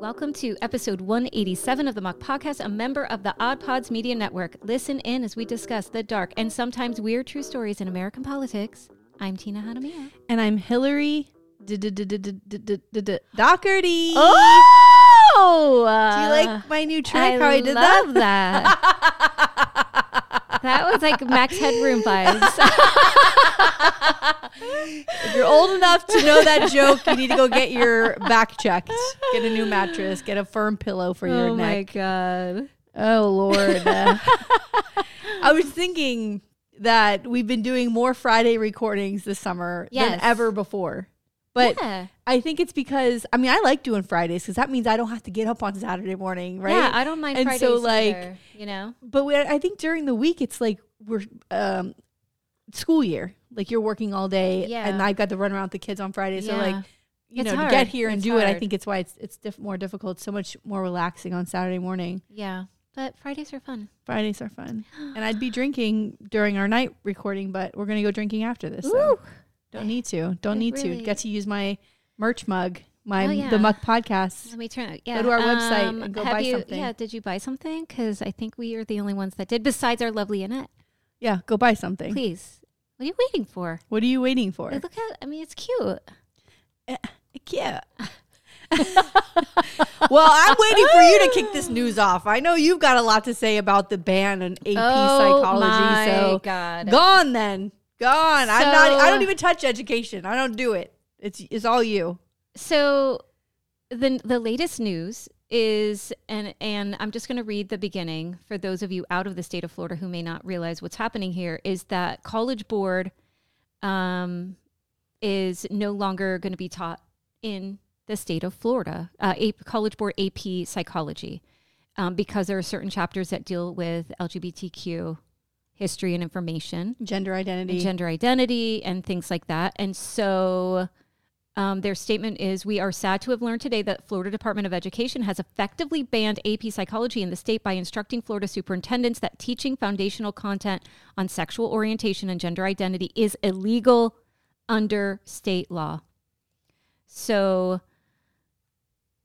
Welcome to episode 187 of the Mock Podcast, a member of the Odd Pods Media Network. Listen in as we discuss the dark and sometimes weird true stories in American politics. I'm Tina Hanamia. And I'm Hillary Daugherty. Oh! Do you like my new track? How I did that? I love that. That was like Max Headroom vibes. If you're old enough to know that joke, you need to go get your back checked. Get a new mattress. Get a firm pillow for your neck. Oh, my God. Oh, Lord. I was thinking that we've been doing more Friday recordings this summer than ever before. But yeah. I think it's because, I mean, I like doing Fridays because that means I don't have to get up on Saturday morning, right? Yeah, I don't mind Fridays so, like, either, you know? But I think during the week, it's like we're school year. Like, you're working all day, and I've got to run around with the kids on Friday. So, like, you know, to get here and do it, I think it's why it's more difficult. So much more relaxing on Saturday morning. Yeah, but Fridays are fun. Fridays are fun. And I'd be drinking during our night recording, but we're going to go drinking after this. Ooh. So. Don't need to. Get to use my merch mug, the Muck Podcast. Let me turn it. Yeah. Go to our website and go buy something. Yeah, did you buy something? Because I think we are the only ones that did, besides our lovely Annette. Yeah, go buy something, please. What are you waiting for? Like, look at. I mean, it's cute. Well, I'm waiting for you to kick this news off. I know you've got a lot to say about the ban on AP Psychology. My God. Gone then. Gone. So, I don't even touch education. I don't do it. It's all you. So the latest news is, and I'm just going to read the beginning for those of you out of the state of Florida who may not realize what's happening here, is that College Board is no longer going to be taught in the state of Florida, College Board AP Psychology, because there are certain chapters that deal with LGBTQ history and information, gender identity and things like that. And so their statement is, we are sad to have learned today that Florida Department of Education has effectively banned AP Psychology in the state by instructing Florida superintendents that teaching foundational content on sexual orientation and gender identity is illegal under state law. So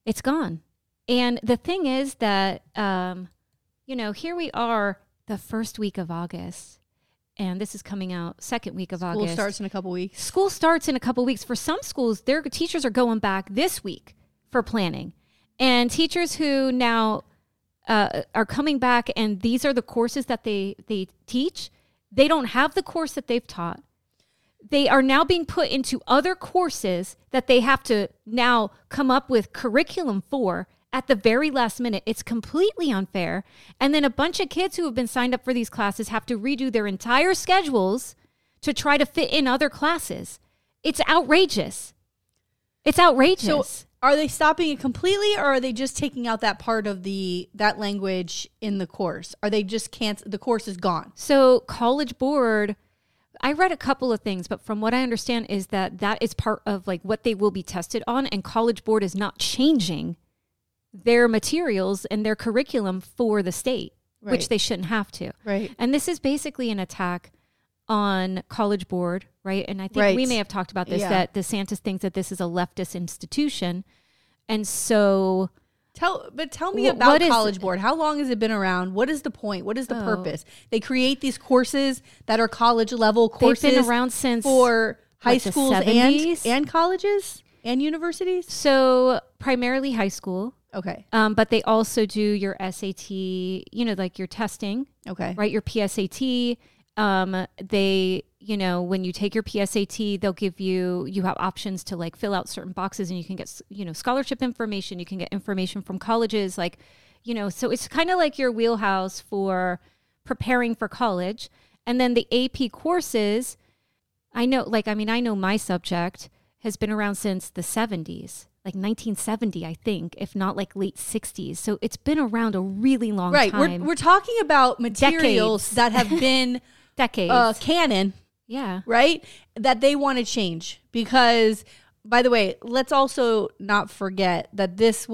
it's gone. And the thing is that, here we are, the first week of August, and this is coming out second week of August. School starts in a couple weeks. For some schools, their teachers are going back this week for planning. And teachers who now are coming back, and these are the courses that they teach, they don't have the course that they've taught. They are now being put into other courses that they have to now come up with curriculum for at the very last minute. It's completely unfair. And then a bunch of kids who have been signed up for these classes have to redo their entire schedules to try to fit in other classes. It's outrageous. So are they stopping it completely, or are they just taking out that part of that language in the course? Are they just the course is gone? So College Board, I read a couple of things, but from what I understand is that is part of like what they will be tested on, and College Board is not changing their materials and their curriculum for the state, which they shouldn't have to. Right. And this is basically an attack on College Board, right? And I think we may have talked about this, that DeSantis thinks that this is a leftist institution. And so... Tell me about College Board. How long has it been around? What is the point? What is the purpose? They create these courses that are college-level courses. They've been around since... For high schools and colleges and universities? So primarily high school. Okay. But they also do your SAT, like your testing. Okay. Right? Your PSAT. They, when you take your PSAT, they'll give you have options to like fill out certain boxes, and you can get, scholarship information. You can get information from colleges. Like, so it's kind of like your wheelhouse for preparing for college. And then the AP courses, I know my subject has been around since the 70s. Like 1970, I think, if not like late 60s. So it's been around a really long time. Right. We're talking about materials that have been decades canon. Yeah. Right. That they want to change because, by the way, let's also not forget that this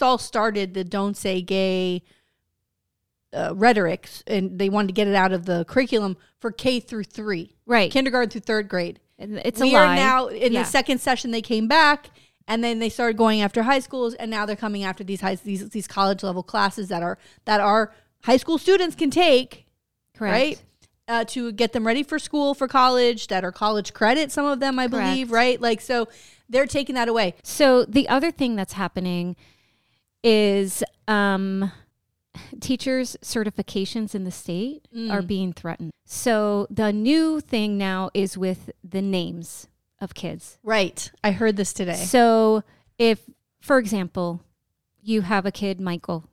all started the Don't Say Gay rhetoric, and they wanted to get it out of the curriculum for K through 3. Right. Kindergarten through 3rd grade. And it's a lie. We are now in the second session. They came back. And then they started going after high schools, and now they're coming after these college level classes that our high school students can take, correct, right? To get them ready for school, for college, that are college credit, some of them, I correct. Believe, right? Like, so they're taking that away. So the other thing that's happening is teachers' certifications in the state are being threatened. So the new thing now is with the names of kids. Right. I heard this today. So if, for example, you have a kid, Michael,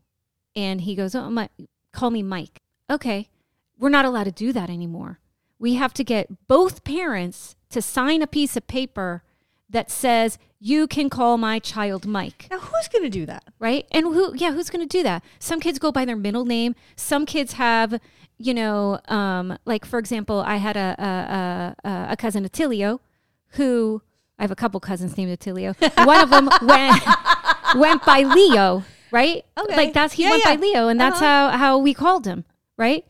and he goes, "Oh, call me Mike." Okay. We're not allowed to do that anymore. We have to get both parents to sign a piece of paper that says, "You can call my child Mike." Now, who's going to do that? Right? And who's going to do that? Some kids go by their middle name. Some kids have, like, for example, I had a cousin, Attilio, who, I have a couple cousins named Attilio. One of them went by Leo, right? Okay. Like, he went by Leo, and that's how we called him, right?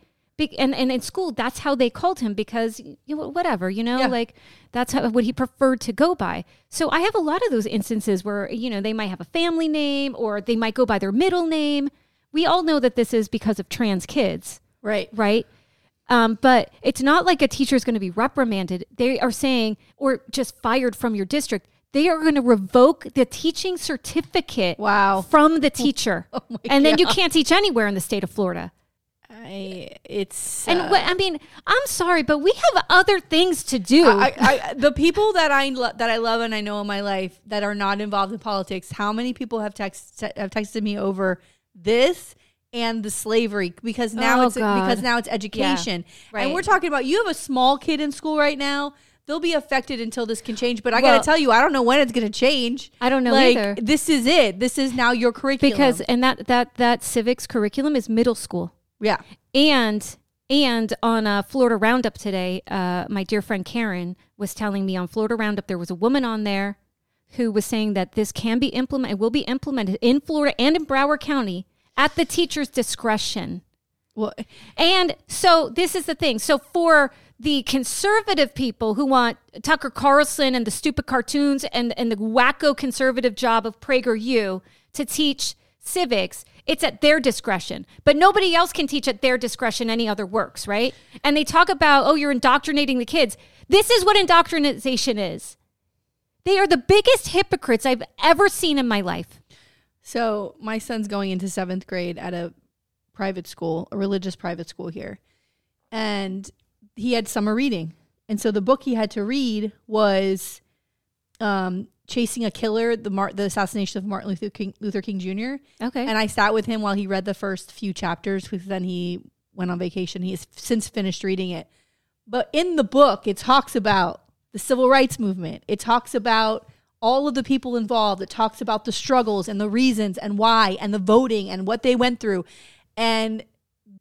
And in school, that's how they called him because like that's what he preferred to go by. So I have a lot of those instances where, they might have a family name or they might go by their middle name. We all know that this is because of trans kids. Right. Right. But it's not like a teacher is going to be reprimanded. They are saying, or just fired from your district. They are going to revoke the teaching certificate from the teacher. Oh my God. Then you can't teach anywhere in the state of Florida. I'm sorry, but we have other things to do. The people that I love and I know in my life that are not involved in politics, how many people have texted me over this and the slavery because now it's education, right? And we're talking about, you have a small kid in school right now. They'll be affected until this can change. But I got to tell you, I don't know when it's going to change. I don't know either. This is it. This is now your curriculum because that civics curriculum is middle school. Yeah. And on Florida Roundup today, my dear friend Karen was telling me on Florida Roundup, there was a woman on there who was saying that this will be implemented in Florida and in Broward County at the teacher's discretion. Well, and so this is the thing. So for the conservative people who want Tucker Carlson and the stupid cartoons and the wacko conservative job of PragerU to teach civics, it's at their discretion, but nobody else can teach at their discretion any other works, right? And they talk about, you're indoctrinating the kids. This is what indoctrination is. They are the biggest hypocrites I've ever seen in my life. So my son's going into 7th grade at a private school, a religious private school here, and he had summer reading. And so the book he had to read was Chasing a Killer, the Assassination of Martin Luther King Jr. Okay. And I sat with him while he read the first few chapters, because then he went on vacation. He has since finished reading it. But in the book, it talks about the civil rights movement. It talks about all of the people involved. It talks about the struggles and the reasons and why and the voting and what they went through. And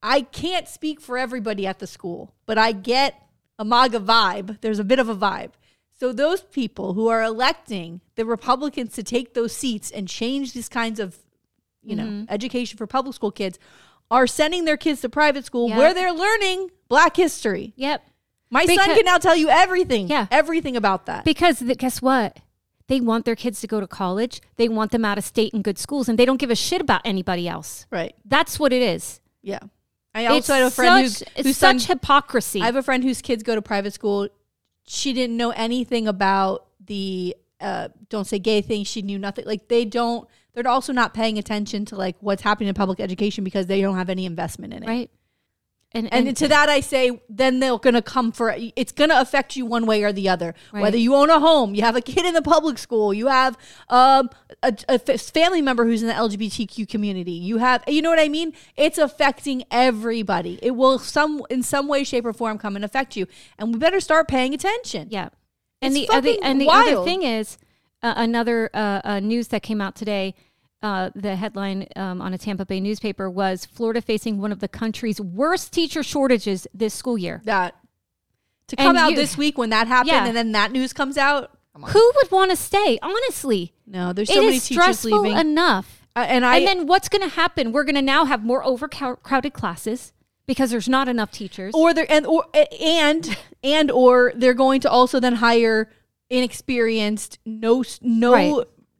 I can't speak for everybody at the school, but I get a MAGA vibe. There's a bit of a vibe. So those people who are electing the Republicans to take those seats and change these kinds of, education for public school kids are sending their kids to private school where they're learning Black history. Yep. My son can now tell you everything. Yeah. Everything about that. Because guess what? They want their kids to go to college. They want them out of state in good schools, and they don't give a shit about anybody else. Right. That's what it is. Yeah. I also have a friend who's such hypocrisy. I have a friend whose kids go to private school. She didn't know anything about the don't say gay thing. She knew nothing. Like, they're also not paying attention to like what's happening in public education because they don't have any investment in it. Right. And to that I say, then they're going to come for, it's going to affect you one way or the other. Right. Whether you own a home, you have a kid in the public school, you have a family member who's in the LGBTQ community, you know what I mean? It's affecting everybody. It will in some way, shape or form come and affect you. And we better start paying attention. Yeah. And it's the other thing is another news that came out today. The headline on a Tampa Bay newspaper was Florida facing one of the country's worst teacher shortages this school year. That to come and out this week when that happened and then that news comes out. Who would want to stay? Honestly, no. There's so many teachers leaving. It is stressful enough, and then what's going to happen? We're going to now have more overcrowded classes because there's not enough teachers, or they're going to also then hire inexperienced, no. Right.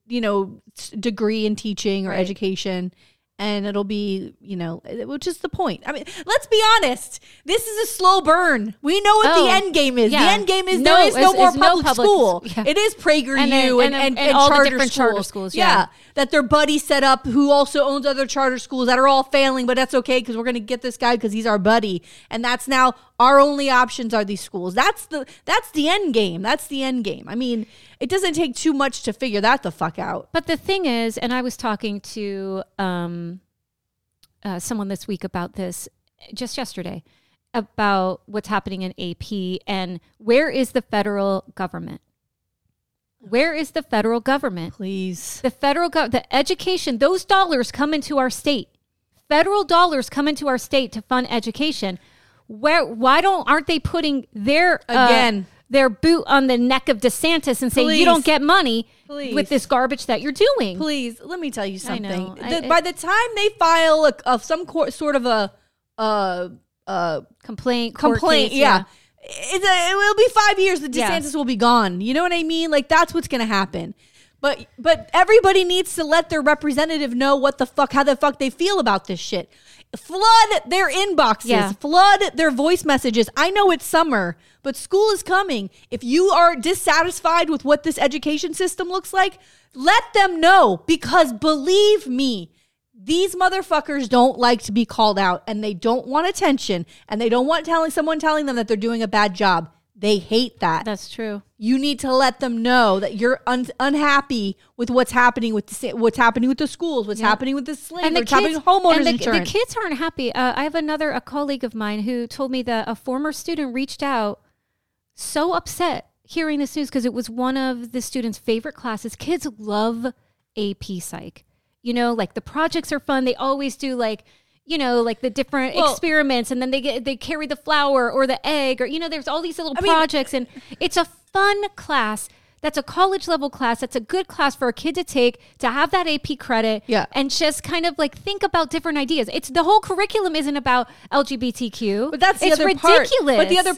you know, degree in teaching or education. And it'll be, you know, which is the point. I mean, let's be honest. This is a slow burn. We know what the end game is. Yeah. The end game is there is no more public school. Yeah. It is PragerU and all charter the different schools. Charter schools. Yeah. That their buddy set up who also owns other charter schools that are all failing, but that's okay because we're going to get this guy because he's our buddy. And that's now our only options are these schools. That's the end game. That's the end game. I mean, it doesn't take too much to figure that the fuck out. But the thing is, and I was talking to someone this week about this just yesterday, about what's happening in AP and where is the federal government? Where is the federal government? Please. The federal the education, those dollars come into our state. Federal dollars come into our state to fund education. Why aren't they putting their boot on the neck of DeSantis and say, you don't get money with this garbage that you're doing? Please, let me tell you something. By the time they file some sort of a complaint case, it will be 5 years that DeSantis will be gone. You know what I mean? Like, that's what's going to happen. But everybody needs to let their representative know how the fuck they feel about this shit. Flood their inboxes, flood their voice messages. I know it's summer, but school is coming. If you are dissatisfied with what this education system looks like, let them know, because believe me, these motherfuckers don't like to be called out, and they don't want attention, and they don't want someone telling them that they're doing a bad job. They hate that. That's true. You need to let them know that you're unhappy with what's happening with the schools, what's happening with the sling, and what's happening with homeowners insurance. The kids aren't happy. I have a colleague of mine who told me that a former student reached out so upset hearing this news because it was one of the students' favorite classes. Kids love AP Psych. You know, like the projects are fun. They always do the different experiments, and then they carry the flower or the egg, or, you know, there's all these little projects, and it's a fun class. That's a college level class. That's a good class for a kid to take, to have that AP credit and just kind of like think about different ideas. It's the whole curriculum isn't about LGBTQ, but that's ridiculous. But the other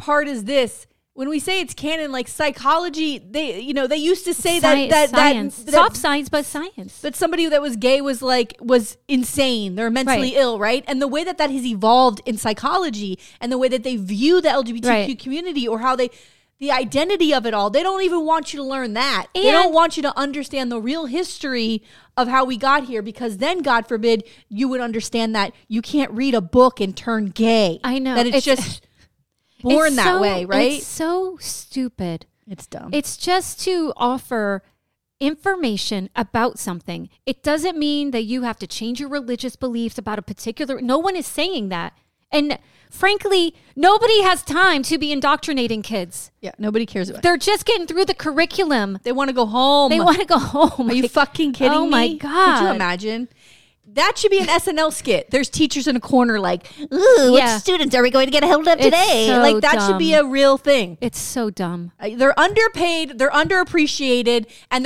part is this. When we say it's canon, like psychology, they used to say science. That somebody that was gay was insane. They're mentally ill, right? And the way that has evolved in psychology and the way that they view the LGBTQ community, or how the identity of it all, they don't even want you to learn that. And they don't want you to understand the real history of how we got here, because then, God forbid, you would understand that you can't read a book and turn gay. I know. That it's just... born that way, right? It's so stupid. It's dumb. It's just to offer information about something. It doesn't mean that you have to change your religious beliefs about a particular... No one is saying that. And frankly, nobody has time to be indoctrinating kids. Yeah, nobody cares about it. They're just getting through the curriculum. They want to go home. Are you fucking kidding me? Oh my God. Could you imagine? That should be an SNL skit. There's teachers in a corner like, ooh, which students are we going to get a hold of today? So like, that should be a real thing. It's so dumb. They're underpaid, they're underappreciated, and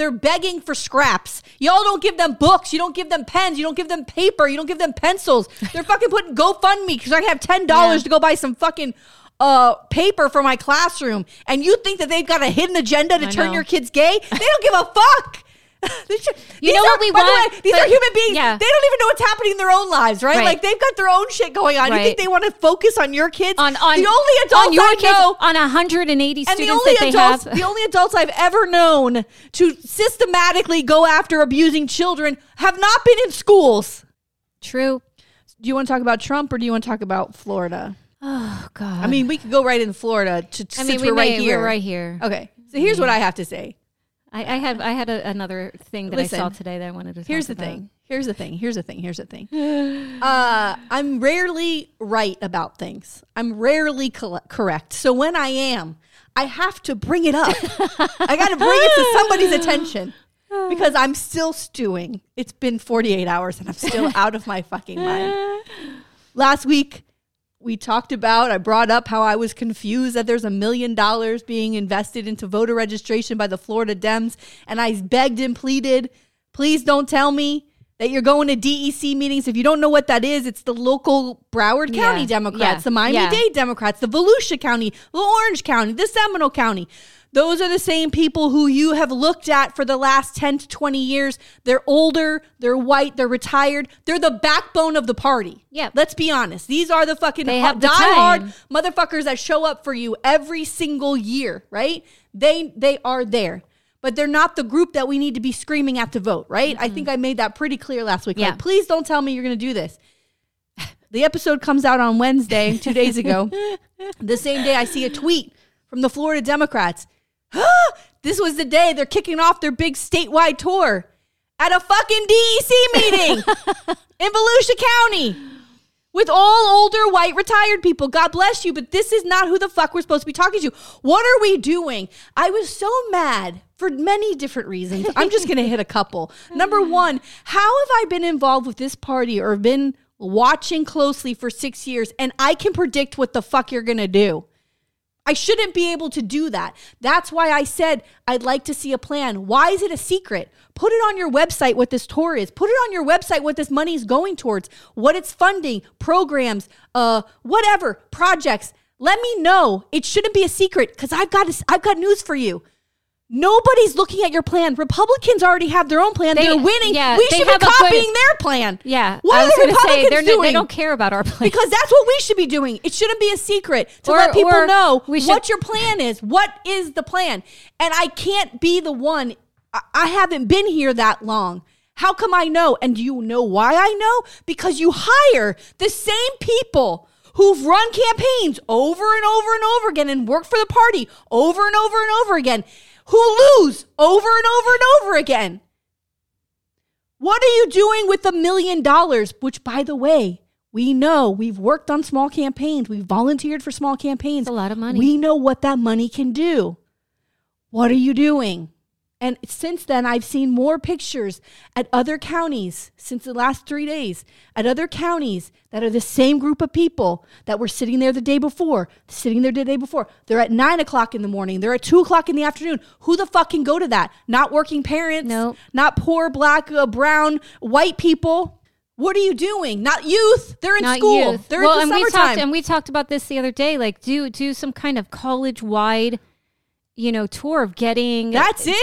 they're begging for scraps. Y'all don't give them books, you don't give them pens, you don't give them paper, you don't give them pencils. They're fucking putting GoFundMe because I have $10 to go buy some fucking paper for my classroom. And you think that they've got a hidden agenda to turn your kids gay? They don't give a fuck. These are human beings. Yeah. They don't even know what's happening in their own lives, right? Like, they've got their own shit going on. You think they want to focus on your kids? On the only adults on your kids, on 180 students the only adults I've ever known to systematically go after abusing children have not been in schools. True. Do you want to talk about Trump, or do you want to talk about Florida? Oh God. I mean, we could go right in Florida since we're right here. Okay. So here's what I have to say. I had another thing that I saw today that I wanted to talk about. Here's the thing. I'm rarely right about things. I'm rarely correct. So when I am, I have to bring it up. I got to bring it to somebody's attention, because I'm still stewing. It's been 48 hours and I'm still out of my fucking mind. Last week, we talked about, I brought up how I was confused that there's $1 million being invested into voter registration by the Florida Dems. And I begged and pleaded, please don't tell me that you're going to DEC meetings. If you don't know what that is, it's the local Broward County Democrats, the Miami-Dade Democrats, the Volusia County, the Orange County, the Seminole County. Those are the same people who you have looked at for the last 10 to 20 years. They're older, they're white, they're retired. They're the backbone of the party. Yeah. Let's be honest. These are the fucking diehard motherfuckers that show up for you every single year, right? They are there. But they're not the group that we need to be screaming at to vote, right? Mm-hmm. I think I made that pretty clear last week. Yeah. Like, please don't tell me you're going to do this. The episode comes out on Wednesday, 2 days ago. The same day I see a tweet from the Florida Democrats. This was the day they're kicking off their big statewide tour at a fucking DEC meeting in Volusia County with all older, white, retired people. God bless you, but this is not who the fuck we're supposed to be talking to. What are we doing? I was so mad for many different reasons. I'm just going to hit a couple. Number one, how have I been involved with this party or been watching closely for 6 years and I can predict what the fuck you're going to do? I shouldn't be able to do that. That's why I said I'd like to see a plan. Why is it a secret? Put it on your website what this tour is. Put it on your website what this money is going towards, what it's funding, programs, whatever, projects. Let me know. It shouldn't be a secret because I've got news for you. Nobody's looking at your plan. Republicans already have their own plan. They're winning. Yeah, we should be copying their plan. Yeah. What are the Republicans doing? They don't care about our plan. Because that's what we should be doing. It shouldn't be a secret to let people know what your plan is. What is the plan? And I can't be the one. I haven't been here that long. How come I know? And do you know why I know? Because you hire the same people who've run campaigns over and over and over again and worked for the party over and over and over again, who lose over and over and over again. What are you doing with $1 million? Which, by the way, we know we've worked on small campaigns. We've volunteered for small campaigns. It's a lot of money. We know what that money can do. What are you doing? And since then, I've seen more pictures at other counties since the last 3 days, at other counties that are the same group of people that were sitting there the day before, They're at 9 o'clock in the morning. They're at 2 o'clock in the afternoon. Who the fuck can go to that? Not working parents, not poor black, brown, white people. What are you doing? Not youth. They're in school. Youth. They're in the summertime. We talked about this the other day. Like, do some kind of college-wide, tour of getting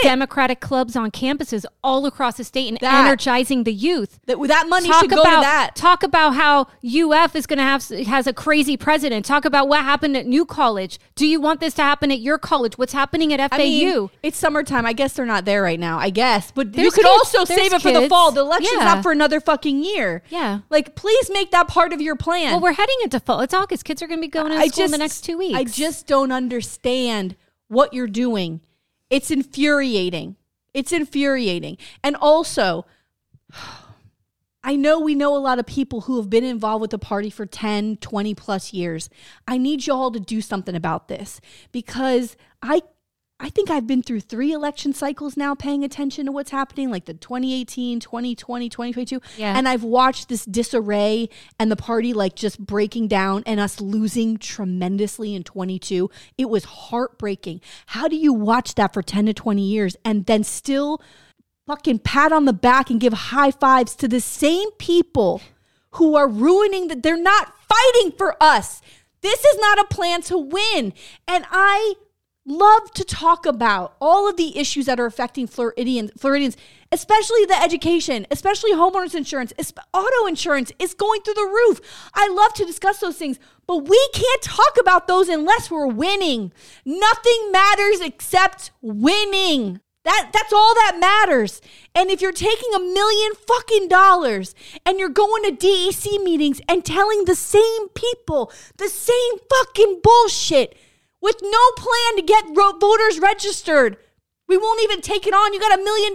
Democratic clubs on campuses all across the state and energizing the youth. That money should go to that. Talk about how UF is going to has a crazy president. Talk about what happened at New College. Do you want this to happen at your college? What's happening at FAU? I mean, it's summertime. I guess they're not there right now. I guess. But you could also save it for the fall. The election's not for another fucking year. Yeah. Like, please make that part of your plan. Well, we're heading into fall. It's August. Kids are going to be going to school in the next 2 weeks. I just don't understand what you're doing. It's infuriating. And also, I know we know a lot of people who have been involved with the party for 10, 20 plus years. I need y'all to do something about this because I think I've been through 3 election cycles now paying attention to what's happening, like the 2018, 2020, 2022. Yeah. And I've watched this disarray and the party like just breaking down and us losing tremendously in 22. It was heartbreaking. How do you watch that for 10 to 20 years and then still fucking pat on the back and give high fives to the same people who are ruining that? They're not fighting for us. This is not a plan to win. And I love to talk about all of the issues that are affecting Floridians, especially the education, especially homeowners insurance, auto insurance is going through the roof. I love to discuss those things, but we can't talk about those unless we're winning. Nothing matters except winning. That's all that matters. And if you're taking $1 million and you're going to DEC meetings and telling the same people the same fucking bullshit, with no plan to get voters registered. We won't even take it on. You got $1 million?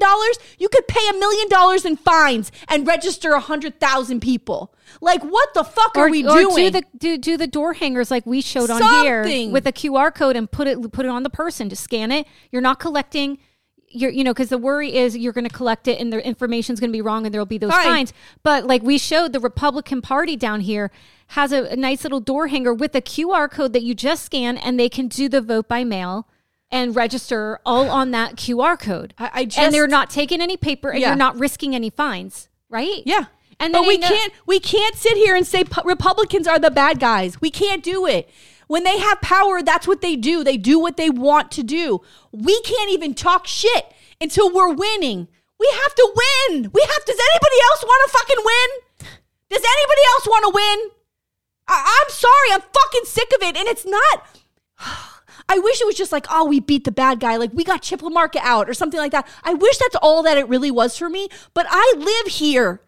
You could pay $1 million in fines and register 100,000 people. Like, what the fuck are we doing? Or do the door hangers like we showed on here with a QR code and put it on the person. Just scan it. You're not collecting. Because the worry is you're going to collect it and the information's going to be wrong and there'll be those fines. But like we showed, the Republican Party down here has a nice little door hanger with a QR code that you just scan and they can do the vote by mail and register all on that QR code. And they're not taking any paper and you're not risking any fines, right? Yeah. And then but we can't sit here and say Republicans are the bad guys. We can't do it. When they have power, that's what they do. They do what they want to do. We can't even talk shit until we're winning. We have to win. Does anybody else want to fucking win? Does anybody else want to win? I'm sorry. I'm fucking sick of it. And it's not... I wish it was just like, oh, we beat the bad guy. Like, we got Chip LaMarca out or something like that. I wish that's all that it really was for me. But I live here.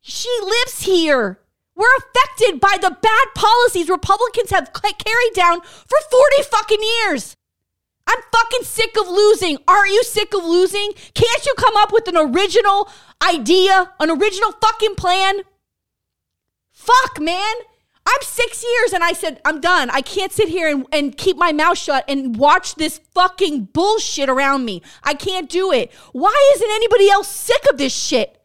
She lives here. We're affected by the bad policies Republicans have carried down for 40 fucking years. I'm fucking sick of losing. Aren't you sick of losing? Can't you come up with an original idea, an original fucking plan? Fuck, man. I'm 6 years and I said, I'm done. I can't sit here and keep my mouth shut and watch this fucking bullshit around me. I can't do it. Why isn't anybody else sick of this shit?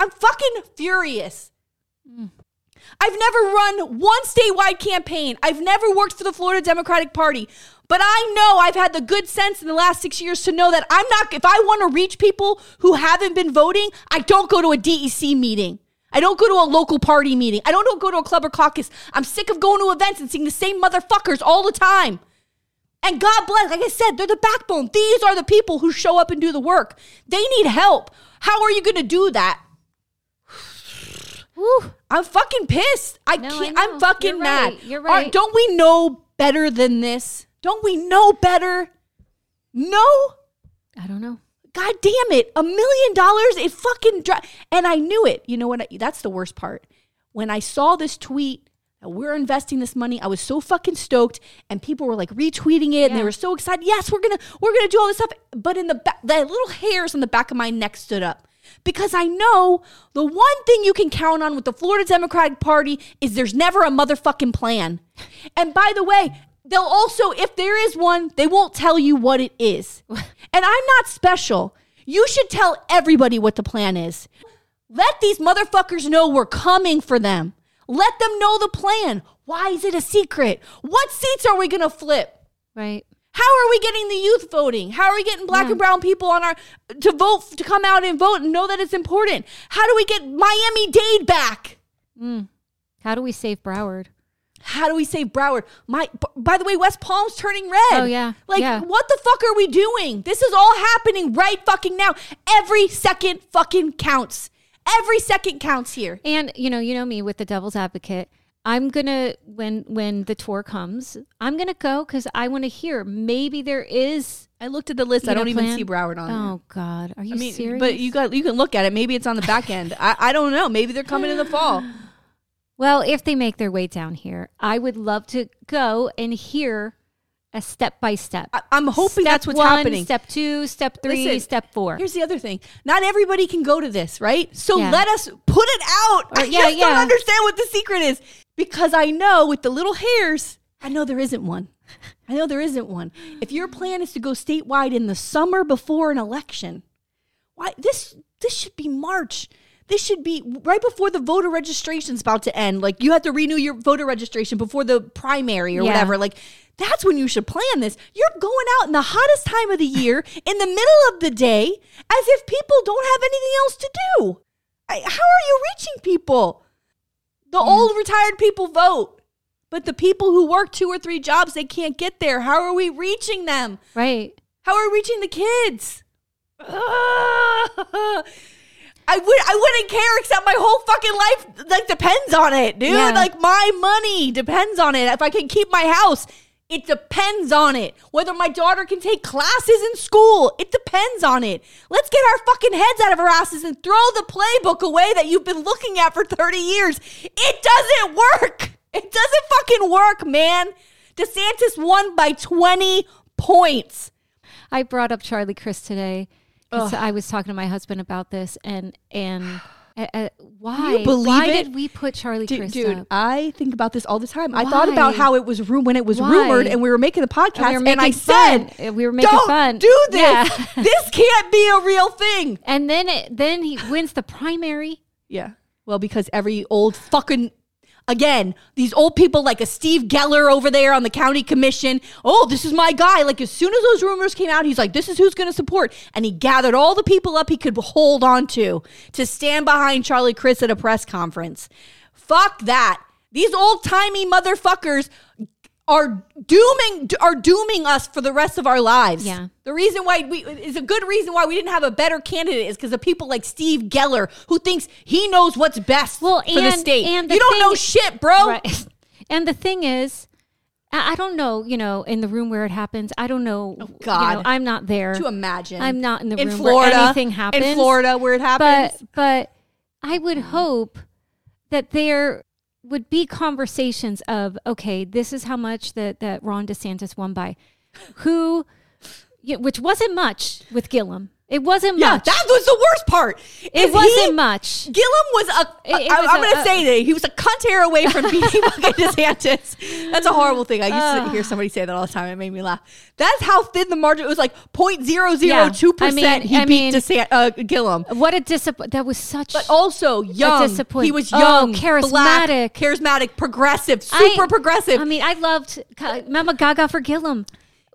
I'm fucking furious. I've never run one statewide campaign. I've never worked for the Florida Democratic Party. But I know I've had the good sense in the last 6 years to know that I'm not, if I want to reach people who haven't been voting, I don't go to a DEC meeting. I don't go to a local party meeting. I don't go to a club or caucus. I'm sick of going to events and seeing the same motherfuckers all the time. And God bless, like I said, they're the backbone. These are the people who show up and do the work. They need help. How are you going to do that? Whew. I'm fucking pissed. I'm fucking mad. You're right. Don't we know better than this? Don't we know better? No? I don't know. God damn it. $1 million. It fucking and I knew it. You know what? That's the worst part. When I saw this tweet that we're investing this money, I was so fucking stoked, and people were like retweeting it, and they were so excited. Yes, we're going to do all this stuff. But in the little hairs on the back of my neck stood up, because I know the one thing you can count on with the Florida Democratic Party is there's never a motherfucking plan. And by the way, they'll also, if there is one, they won't tell you what it is. And I'm not special. You should tell everybody what the plan is. Let these motherfuckers know we're coming for them. Let them know the plan. Why is it a secret? What seats are we going to flip? Right. How are we getting the youth voting? How are we getting black and brown people to vote, to come out and vote and know that it's important? How do we get Miami-Dade back? How do we save Broward? How do we save Broward? By the way, West Palm's turning red. Oh, yeah. What the fuck are we doing? This is all happening right fucking now. Every second fucking counts. Every second counts here. And, you know me with the devil's advocate. I'm going to, when the tour comes, I'm going to go because I want to hear. Maybe there is. I looked at the list. I don't even see Broward on there. Oh, God. Are you serious? But you can look at it. Maybe it's on the back end. I don't know. Maybe they're coming in the fall. Well, if they make their way down here, I would love to go and hear a step-by-step. I'm hoping that's what's happening. Step 1, step 2, step 3, step 4. Here's the other thing. Not everybody can go to this, right? So let us put it out. I just don't understand what the secret is. Because I know with the little hairs, I know there isn't one. If your plan is to go statewide in the summer before an election, why this should be March. This should be right before the voter registration's about to end. Like, you have to renew your voter registration before the primary or whatever. Like, that's when you should plan this. You're going out in the hottest time of the year, in the middle of the day, as if people don't have anything else to do. How are you reaching people? The old retired people vote. But the people who work 2 or 3 jobs, they can't get there. How are we reaching them? Right. How are we reaching the kids? I wouldn't care, except my whole fucking life depends on it, dude. Yeah. Like, my money depends on it. If I can keep my house, it depends on it. Whether my daughter can take classes in school, it depends on it. Let's get our fucking heads out of our asses and throw the playbook away that you've been looking at for 30 years. It doesn't work. It doesn't fucking work, man. DeSantis won by 20 points. I brought up Charlie Crist today. So I was talking to my husband about this, and why did we put Charlie Crist up? I think about this all the time. Why? I thought about how it was rumored, and we were making the podcast, and I said, "Don't do this. Yeah. This can't be a real thing." And then he wins the primary. Yeah, well, because every old fucking. Again, these old people like a Steve Geller over there on the county commission. Oh, this is my guy. Like, as soon as those rumors came out, he's like, this is who's going to support. And he gathered all the people up he could hold on to stand behind Charlie Crist at a press conference. Fuck that. These old-timey motherfuckers are dooming us for the rest of our lives. Yeah. The reason why we didn't have a better candidate is because of people like Steve Geller, who thinks he knows what's best for the state. And you don't know shit, bro. Right. And the thing is, I don't know, in the room where it happens. I don't know. Oh, God. I'm not there. To imagine. I'm not in the room Florida, where anything happens. In Florida, where it happens. But I would hope that there would be conversations of, okay, this is how much that Ron DeSantis won by. Which wasn't much with Gillum. It wasn't much. Yeah, that was the worst part. It wasn't much. Gillum was I'm going to say that he was a cunt hair away from beating fucking DeSantis. That's a horrible thing. I used to hear somebody say that all the time. It made me laugh. That's how thin the margin. It was like 0.002% beat DeSantis, Gillum. What a disappointment. That was such. But also young. He was young. Charismatic. Black, charismatic. Progressive. Super progressive. I loved Mama Gaga for Gillum.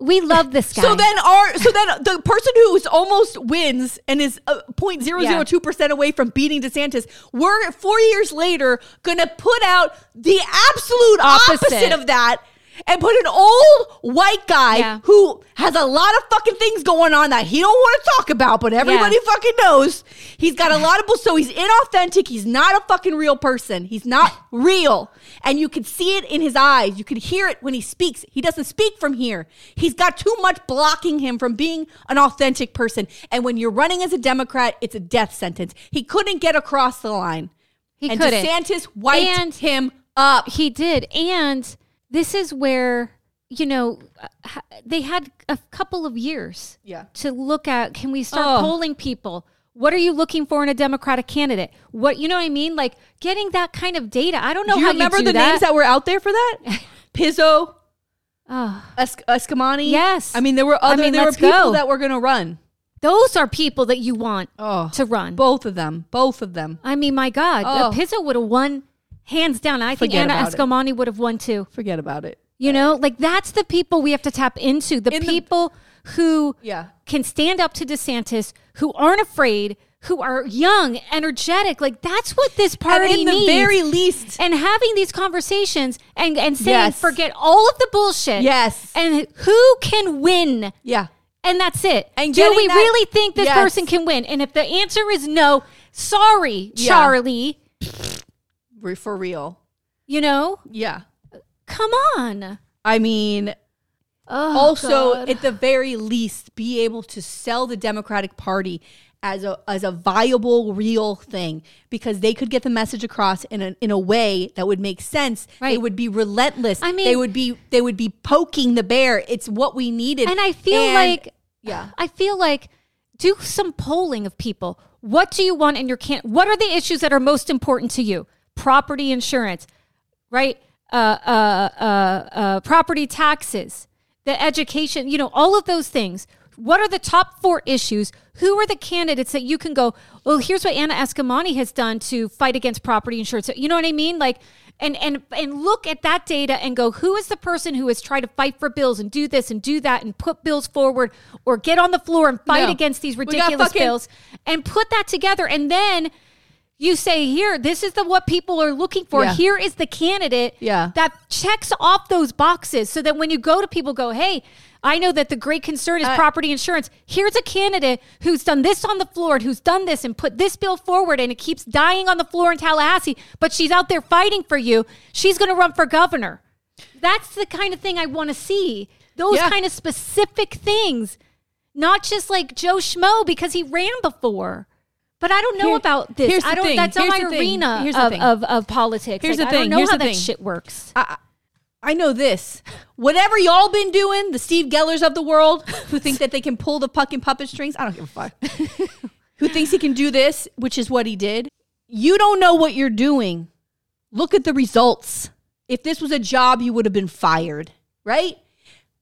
We love this guy. So then the person who almost wins and is 0.002% away from beating DeSantis, we're 4 years later going to put out the absolute opposite of that and put an old white guy who has a lot of fucking things going on that he don't want to talk about, but everybody fucking knows. He's got a lot of, so he's inauthentic. He's not a fucking real person. He's not real. And you could see it in his eyes. You could hear it when he speaks. He doesn't speak from here. He's got too much blocking him from being an authentic person. And when you're running as a Democrat, it's a death sentence. He couldn't get across the line. He couldn't. DeSantis wiped him up. He did. And this is where, they had a couple of years to look at, can we start polling people? What are you looking for in a Democratic candidate? What, you know what I mean? Like getting that kind of data. I don't know how you do that. Do you remember the names that were out there for that? Pizzo, Eskamani. Yes. There were people that were going to run. Those are people that you want to run. Both of them. My God. Pizzo would have won hands down. I think Anna Eskamani would have won too. Forget about it. That's the people we have to tap into. The people who can stand up to DeSantis, who aren't afraid, who are young, energetic. Like, that's what this party needs. And in the very least. And having these conversations and saying, forget all of the bullshit. Yes. And who can win? Yeah. And that's it. And do we really think this person can win? And if the answer is no, sorry, Charlie. For real. Yeah. Come on. God. At the very least, be able to sell the Democratic Party as a viable, real thing, because they could get the message across in a way that would make sense. Right. They would be relentless. They would be poking the bear. It's what we needed. And I feel like do some polling of people. What do you want in your what are the issues that are most important to you? Property insurance, right? Property taxes. The education, all of those things. What are the top four issues? Who are the candidates that you can go, well, here's what Anna Eskamani has done to fight against property insurance. You know what I mean? Like, and look at that data and go, who is the person who has tried to fight for bills and do this and do that and put bills forward or get on the floor and fight against these ridiculous bills and put that together. And then you say, here, this is what people are looking for. Yeah. Here is the candidate that checks off those boxes so that when you go to people, go, hey, I know that the great concern is property insurance. Here's a candidate who's done this on the floor and who's done this and put this bill forward, and it keeps dying on the floor in Tallahassee, but she's out there fighting for you. She's going to run for governor. That's the kind of thing I want to see. Those kind of specific things, not just like Joe Schmo because he ran before. But I don't know about this. Here's the thing. That's not my arena of politics. Here's the thing. I don't know how that shit works. I know this. Whatever y'all been doing, the Steve Gellers of the world who think that they can pull the fucking puppet strings, I don't give a fuck. Who thinks he can do this, which is what he did. You don't know what you're doing. Look at the results. If this was a job, you would have been fired, right?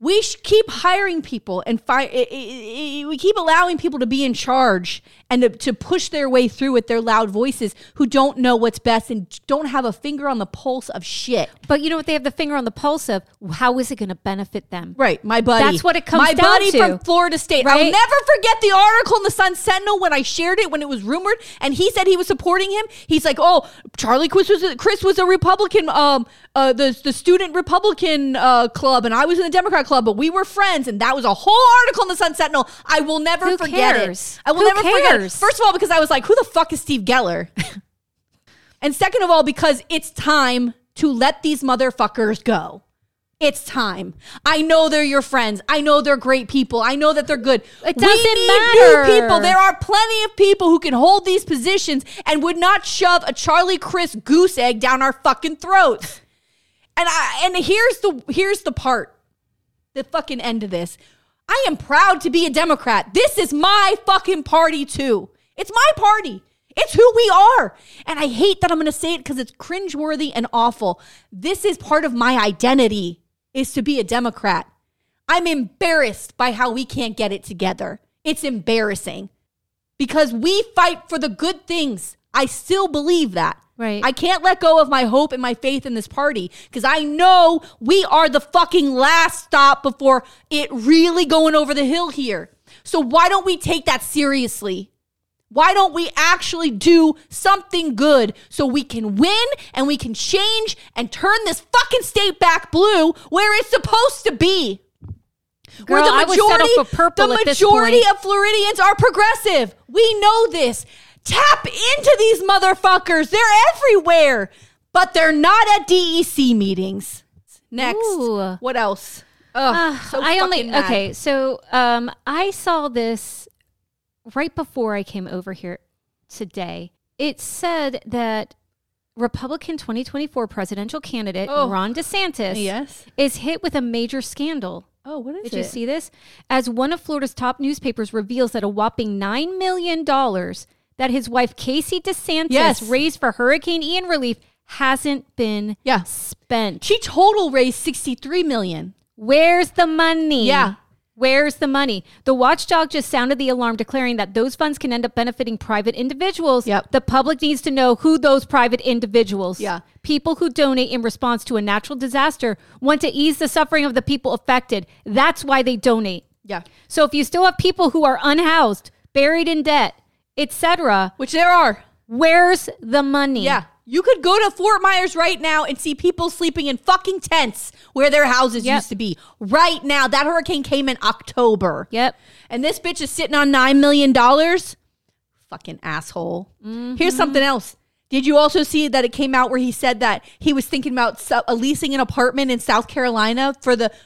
We keep hiring people and we keep allowing people to be in charge and to push their way through with their loud voices who don't know what's best and don't have a finger on the pulse of shit. But you know what they have the finger on the pulse of? How is it going to benefit them? Right. My buddy. That's what it comes down to. My buddy from Florida State. Right? I'll never forget the article in the Sun Sentinel when I shared it, when it was rumored, and he said he was supporting him. He's like, oh, Charlie Crist was a Republican, the student Republican club, and I was in the Democrat club, but we were friends, and that was a whole article in the Sun Sentinel. I will never forget it. I will never forget it. First of all, because I was like, who the fuck is Steve Geller? And second of all, because it's time to let these motherfuckers go. It's time. I know they're your friends. I know they're great people. I know that they're good. It doesn't matter. We need new people. There are plenty of people who can hold these positions and would not shove a Charlie Crist goose egg down our fucking throats. And here's the part. The fucking end of this. I am proud to be a Democrat. This is my fucking party too. It's my party. It's who we are. And I hate that I'm going to say it because it's cringeworthy and awful. This is part of my identity, is to be a Democrat. I'm embarrassed by how we can't get it together. It's embarrassing because we fight for the good things. I still believe that. Right. I can't let go of my hope and my faith in this party because I know we are the fucking last stop before it really going over the hill here. So why don't we take that seriously? Why don't we actually do something good so we can win and we can change and turn this fucking state back blue where it's supposed to be? Girl, where the majority of Floridians are progressive. We know this. Tap into these motherfuckers. They're everywhere, but they're not at DEC meetings. Next. Ooh. What else? I saw this right before I came over here today. It said that Republican 2024 presidential candidate Ron DeSantis is hit with a major scandal. Oh, what is it? Did you see this? As one of Florida's top newspapers reveals that a whopping $9 million that his wife, Casey DeSantis, raised for Hurricane Ian relief hasn't been spent. She total raised $63 million. Where's the money? Yeah. Where's the money? The watchdog just sounded the alarm, declaring that those funds can end up benefiting private individuals. Yep. The public needs to know who those private individuals. Yeah. People who donate in response to a natural disaster want to ease the suffering of the people affected. That's why they donate. Yeah. So if you still have people who are unhoused, buried in debt, etc., which there are, where's the money? Yeah. You could go to Fort Myers right now and see people sleeping in fucking tents where their houses used to be. Right now, that hurricane came in October. Yep. And this bitch is sitting on $9 million. Fucking asshole. Mm-hmm. Here's something else. Did you also see that it came out where he said that he was thinking about leasing an apartment in South Carolina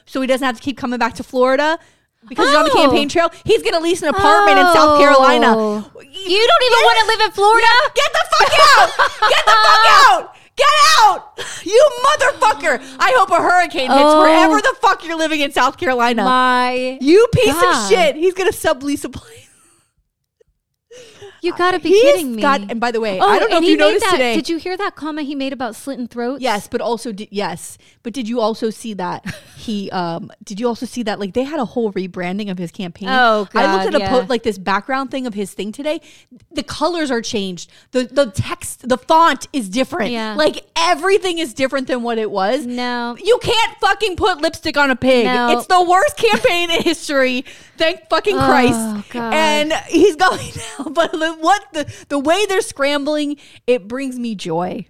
so he doesn't have to keep coming back to Florida? Because he's on the campaign trail, he's going to lease an apartment in South Carolina. You don't even want to live in Florida? Get the fuck out! Get the fuck out! Get out! You motherfucker! I hope a hurricane hits wherever the fuck you're living in South Carolina. You piece of shit. He's going to sublease a place. You got to be kidding me. And by the way, I don't know if you noticed today. Did you hear that comment he made about slitting throats? Yes, but also, did you also see that he, did you also see that like they had a whole rebranding of his campaign? Oh, God, I looked at a post, like this background thing of his thing today. The colors are changed. The text, the font is different. Yeah. Like everything is different than what it was. No. You can't fucking put lipstick on a pig. No. It's the worst campaign in history. Thank fucking Christ. God. And he's going now, but the way they're scrambling, it brings me joy.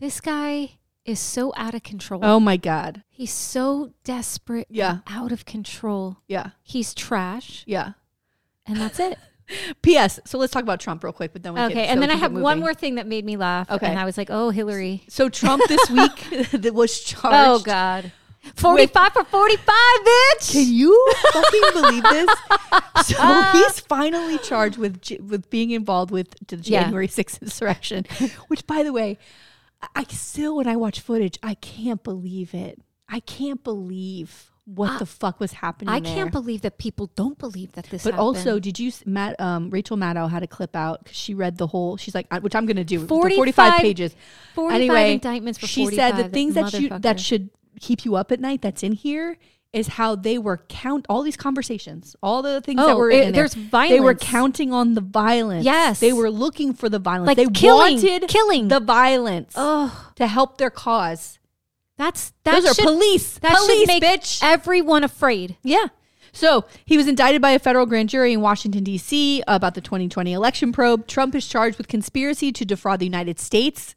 This guy is so out of control. Oh my God. He's so desperate. Yeah. Out of control. Yeah. He's trash. Yeah. And that's it. P.S. So let's talk about Trump real quick, but then we can. Okay. And then I have one more thing that made me laugh. Okay. And I was like, oh, Hillary. So Trump this week was charged. Oh God. 45 for 45, bitch. Can you fucking believe this? So he's finally charged with being involved with the January 6th insurrection, which, by the way, I still, when I watch footage, I can't believe it. I can't believe what the fuck was happening there. I can't believe that people don't believe that this happened. But also, did you, Rachel Maddow had a clip out because she read the whole, she's like, which I'm going to do, 45 pages. 45 indictments for 45. She said the things that should keep you up at night that's in here is how they were all these conversations, all the things that were in there. There's violence. They were counting on the violence. Yes. They were looking for the violence. Like they wanted the violence to help their cause. Those are police. That police, should make everyone afraid. Yeah. So he was indicted by a federal grand jury in Washington, D.C. about the 2020 election probe. Trump is charged with conspiracy to defraud the United States,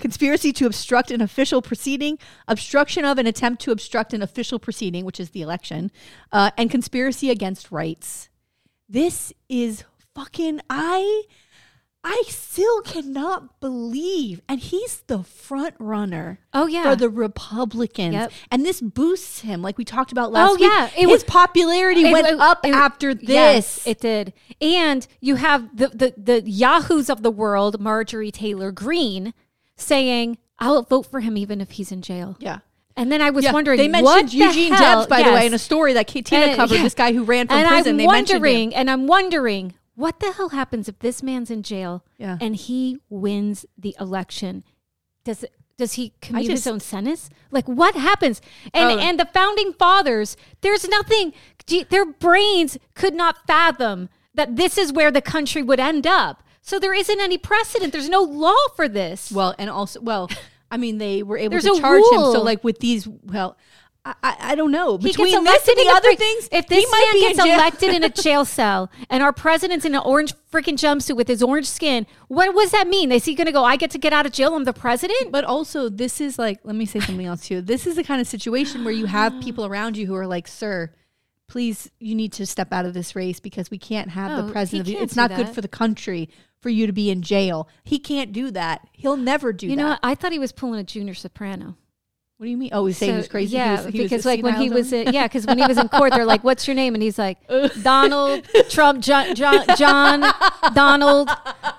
conspiracy to obstruct an official proceeding, obstruction of an attempt to obstruct an official proceeding, which is the election, and conspiracy against rights. This is fucking, I still cannot believe. And he's the front runner for the Republicans. Yep. And this boosts him, like we talked about last week. Yeah. His popularity went up after this. Yes, it did. And you have the yahoos of the world, Marjorie Taylor Greene, saying, I'll vote for him even if he's in jail. Yeah. And then I was wondering, they mentioned what Eugene Debs, by the way, in a story that Tina covered, this guy who ran from prison. I'm wondering, what the hell happens if this man's in jail and he wins the election? Does he commute his own sentence? Like, what happens? And the founding fathers, there's nothing. Their brains could not fathom that this is where the country would end up. So there isn't any precedent. There's no law for this. Well, and also, I mean, they were able to charge him. So like with these, I don't know. Between this and the other things, if this man gets elected in a jail cell and our president's in an orange freaking jumpsuit with his orange skin, what does that mean? Is he going to go, I get to get out of jail, I'm the president? But also this is like, let me say something else too. This is the kind of situation where you have people around you who are like, sir, please, you need to step out of this race because we can't have the president. It's not good for the country for you to be in jail. He can't do that. He'll never do that. You know, I thought he was pulling a Junior Soprano. What do you mean? Oh, he's saying he was crazy. Yeah, because when he was in court, they're like, what's your name? And he's like, Donald Trump, John Donald.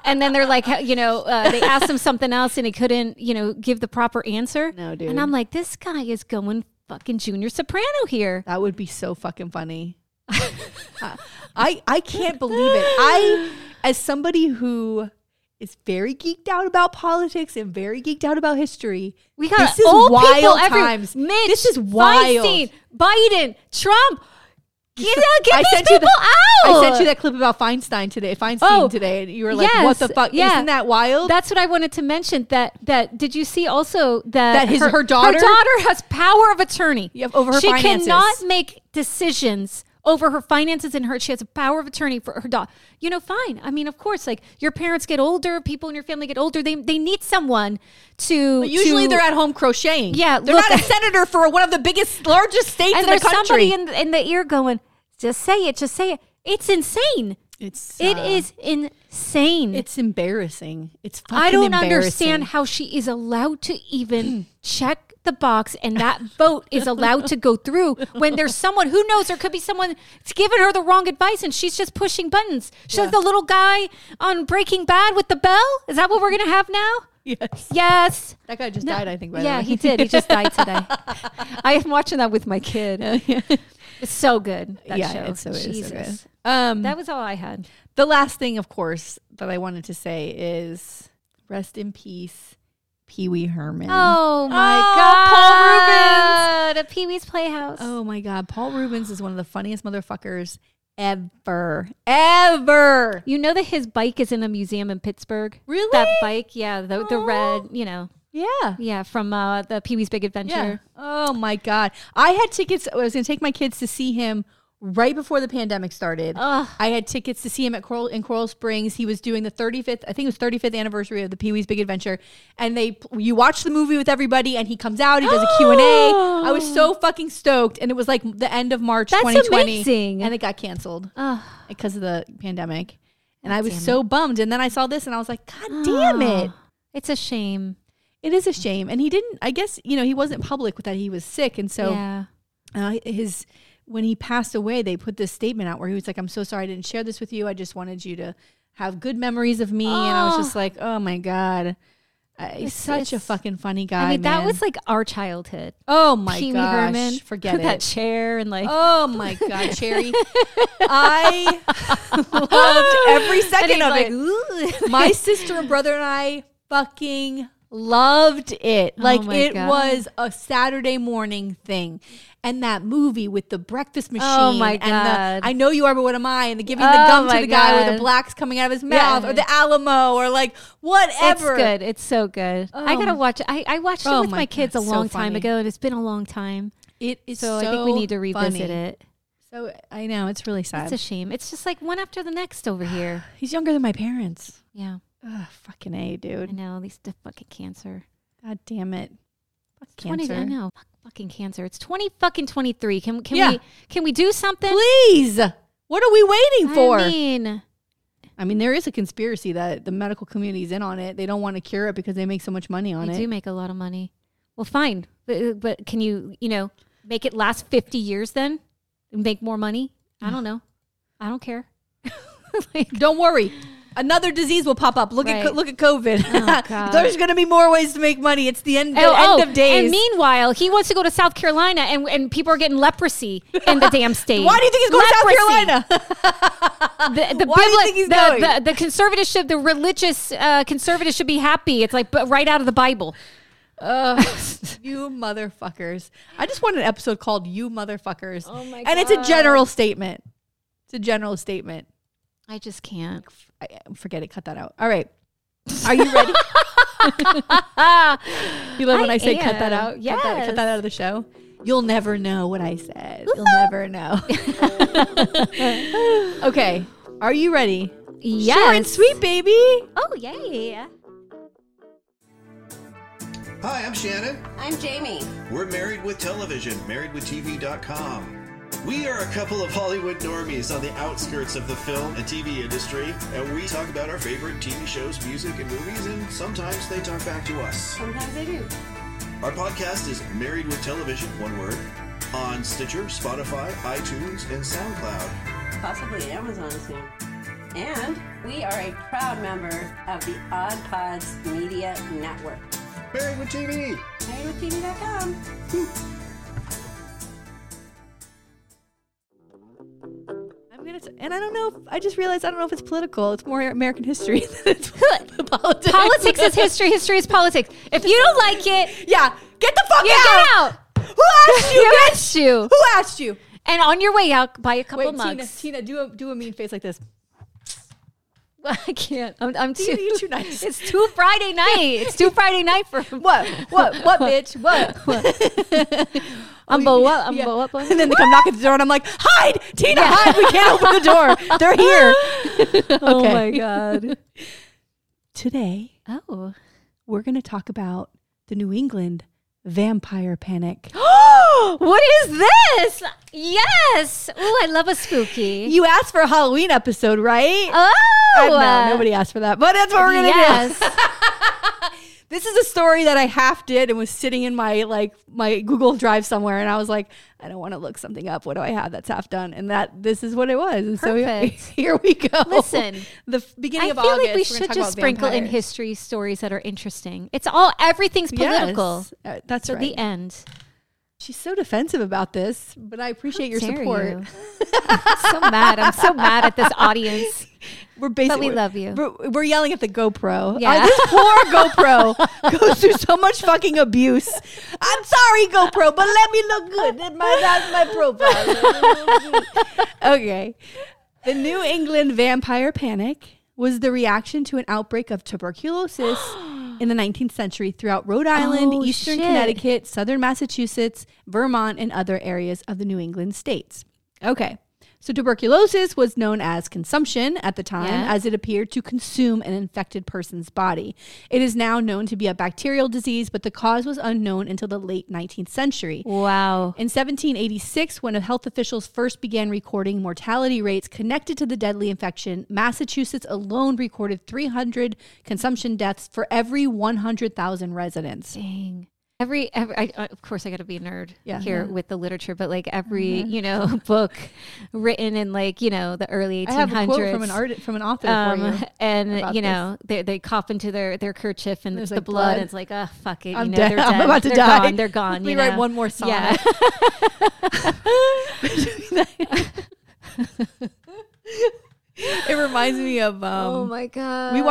And then they're like, they asked him something else and he couldn't, give the proper answer. No, dude. And I'm like, this guy is going fucking Junior Soprano here. That would be so fucking funny. I can't believe it. As somebody who is very geeked out about politics and very geeked out about history, we got old people everywhere. Mitch, this is wild. Feinstein, Biden, Trump. Get these people out. I sent you that clip about Feinstein today. And you were like, "What the fuck? Yeah. Isn't that wild?" That's what I wanted to mention. That did you see also that her daughter? Her daughter has power of attorney over her finances. She cannot make decisions over her finances and she has a power of attorney for her daughter. Fine. I mean, of course, like your parents get older, people in your family get older. They need someone to... But usually they're at home crocheting. Yeah. They're not a senator for one of the largest states in the country. And there's somebody in the ear going, just say it. It's insane. It is insane. It's embarrassing. It's fucking embarrassing. I don't understand how she is allowed to even check the box and that vote is allowed to go through when there's someone who knows there could be someone giving her the wrong advice and she's just pushing buttons. She's the little guy on Breaking Bad with the bell. Is that what we're going to have now? Yes. That guy just died, I think, by the way. Yeah, he did. He just died today. I am watching that with my kid. It's so good, that show. It's so good. That was all I had. The last thing, of course, that I wanted to say is rest in peace, Pee-wee Herman. Oh my God. Paul Reubens. The Pee-wee's Playhouse. Oh my God. Paul Reubens is one of the funniest motherfuckers ever. Ever. You know that his bike is in a museum in Pittsburgh? Really? That bike, the red, Yeah. Yeah, from the Pee-wee's Big Adventure. Yeah. Oh my God. I had tickets. I was going to take my kids to see him right before the pandemic started. Ugh. I had tickets to see him in Coral Springs. He was doing the 35th anniversary of the Pee-wee's Big Adventure. And you watch the movie with everybody and he comes out, he does a Q&A. I was so fucking stoked. And it was like the end of March 2020. That's amazing. And it got canceled because of the pandemic. And I was so bummed. And then I saw this and I was like, God damn it. It's a shame. It is a shame. And he didn't, I guess, he wasn't public with that he was sick. And so when he passed away, they put this statement out where he was like, I'm so sorry I didn't share this with you. I just wanted you to have good memories of me. And I was just like, oh my God. He's such a fucking funny guy. I mean, that was like our childhood. Oh my gosh. Herman. Forget it. That chair and like. Oh my God, Cherry. I loved every second of it. My sister and brother and I fucking loved it. Like, it was a Saturday morning thing. And that movie with the breakfast machine. Oh, my God. And the, I know you are, but what am I? And the giving the gum to the guy where the black's coming out of his mouth, or the Alamo, or like whatever. It's good. It's so good. Oh. I got to watch it. I watched it with my kids a long time ago, and it's been a long time. It is so I think we need to revisit it. So I know. It's really sad. It's a shame. It's just like one after the next over here. He's younger than my parents. Yeah. Ugh, fucking A, dude. I know. At least the fucking cancer. God damn it. Fuck cancer. I know. Fucking cancer. It's 2023. Can we do something? Please. What are we waiting for? I mean, there is a conspiracy that the medical community is in on it. They don't want to cure it because they make so much money on it. They do make a lot of money. Well, fine. But can you make it last 50 years then? And make more money? I don't know. I don't care. Don't worry. Another disease will pop up. Look at COVID. Oh, there's going to be more ways to make money. It's the end of days. And meanwhile, he wants to go to South Carolina, and people are getting leprosy in the damn state. Why do you think he's going to South Carolina? The conservatives should, the religious conservatives should be happy. It's like right out of the Bible. You motherfuckers. I just want an episode called You Motherfuckers. Oh my God. And it's a general statement. I just can't. Forget it. Cut that out. All right. Are you ready? You love when I say cut that out? Yes. Cut that out of the show? You'll never know what I said. You'll never know. Okay. Are you ready? Yes. Short and sweet, baby. Oh, yay. Hi, I'm Shannon. I'm Jamie. We're Married with Television, MarriedwithTV.com. We are a couple of Hollywood normies on the outskirts of the film and TV industry, and we talk about our favorite TV shows, music, and movies, and sometimes they talk back to us. Sometimes they do. Our podcast is Married with Television, one word, on Stitcher, Spotify, iTunes, and SoundCloud. Possibly Amazon soon. And we are a proud member of the Odd Pods Media Network. Married with TV. MarriedwithTV.com. And I don't know. I just realized I don't know if it's political. It's more American history than it's politics. Politics is history. History is politics. If you don't like it, get the fuck out. Get out. Who asked you? Who asked you? And on your way out, buy a couple mugs. Tina, do a mean face like this. I can't. I'm too. You're too nice. It's too Friday night. It's too Friday night for what? What, bitch? What? I'm bow up. And then they come knock at the door, and I'm like, hide, Tina, hide. We can't open the door. They're here. Okay. Oh my God. Today, we're going to talk about the New England Vampire Panic. What is this? Yes. Oh, I love a spooky. You asked for a Halloween episode, right? Oh. No, nobody asked for that, but that's what we're going to do. This is a story that I half did and was sitting in my Google Drive somewhere, and I was like, I don't want to look something up. What do I have that's half done? And this is what it was. And perfect. So here we go. Listen, the beginning of August. I feel like we should just sprinkle in history stories that are interesting. It's all everything's political. Yes, that's right. The end. She's so defensive about this, but I appreciate your support. I'm so mad. I'm so mad at this audience. But we love you. We're yelling at the GoPro. Yeah. This poor GoPro goes through so much fucking abuse. I'm sorry, GoPro, but let me look good. That's my profile. Okay. The New England Vampire Panic was the reaction to an outbreak of tuberculosis in the 19th century throughout Rhode Island, Connecticut, southern Massachusetts, Vermont, and other areas of the New England states. Okay. So tuberculosis was known as consumption at the time, as it appeared to consume an infected person's body. It is now known to be a bacterial disease, but the cause was unknown until the late 19th century. Wow. In 1786, when health officials first began recording mortality rates connected to the deadly infection, Massachusetts alone recorded 300 consumption deaths for every 100,000 residents. Dang. Of course I got to be a nerd here with the literature, but like every, book written in the early 1800s. I have a quote from an author for you. And, they cough into their kerchief and there's the blood. And it's like, oh, fuck it. I'm dead. I'm about to die. They're gone. We write one more song. Yeah. It reminds me of, oh my God. I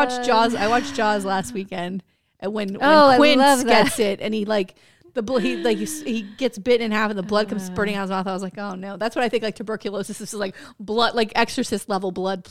watched Jaws last weekend. And when Quince gets it, and he gets bit in half, and the blood comes spurting out of his mouth. I was like, oh no, that's what I think. Like tuberculosis, this is like blood, like Exorcist level blood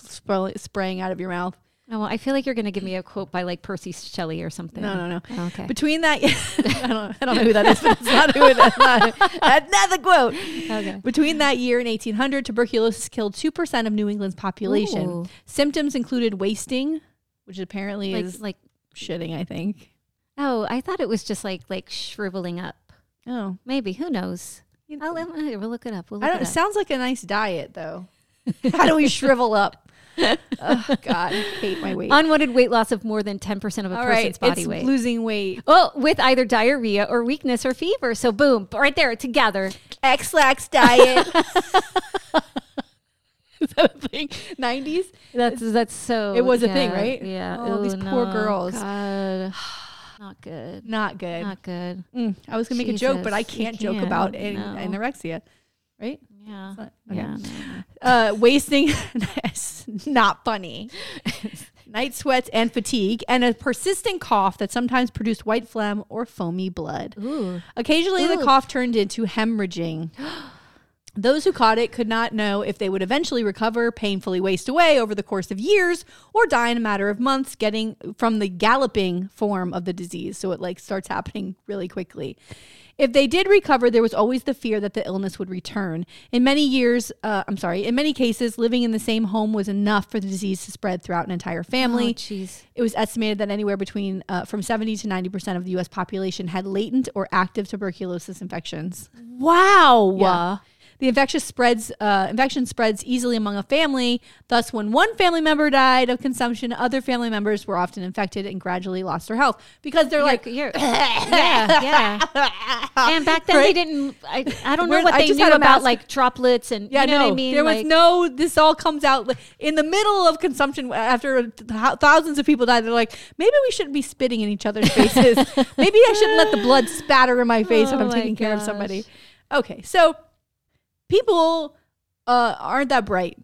spraying out of your mouth. Oh, well, I feel like you're going to give me a quote by like Percy Shelley or something. No. Oh, okay. Between that, I don't know who that is, but it's not who it is. Another quote. Okay. Between that year and 1800, tuberculosis killed 2% of New England's population. Ooh. Symptoms included wasting, which apparently is like shitting, I think. Oh, I thought it was just like shriveling up. Oh, maybe. Who knows? We'll look it up. It sounds like a nice diet, though. How do we shrivel up? Oh God, I hate my weight. Unwanted weight loss of more than 10% of a person's body weight. Losing weight. Oh, with either diarrhea or weakness or fever. So boom, right there together. X-Lax diet. Is that a thing? 90s? That's so. It was a thing, right? Yeah. Oh, these poor girls. God. Not good. I was gonna make a joke, but I can't joke about anorexia, right? Yeah. Okay. Yeah. Wasting, not funny. Night sweats and fatigue, and a persistent cough that sometimes produced white phlegm or foamy blood. Ooh. Occasionally, the cough turned into hemorrhaging. Those who caught it could not know if they would eventually recover, painfully waste away over the course of years, or die in a matter of months, getting from the galloping form of the disease. So it starts happening really quickly. If they did recover, there was always the fear that the illness would return. In many cases, living in the same home was enough for the disease to spread throughout an entire family. Oh, jeez. It was estimated that anywhere between from 70 to 90% of the U.S. population had latent or active tuberculosis infections. Wow. Yeah. The infection spreads easily among a family. Thus, when one family member died of consumption, other family members were often infected and gradually lost their health because they're And back then they didn't. I don't know what they knew about droplets and what I mean. There was no. This all comes out in the middle of consumption after thousands of people died. They're like, maybe we shouldn't be spitting in each other's faces. Maybe I shouldn't let the blood spatter in my face when I'm taking care of somebody. Okay, so. People aren't that bright,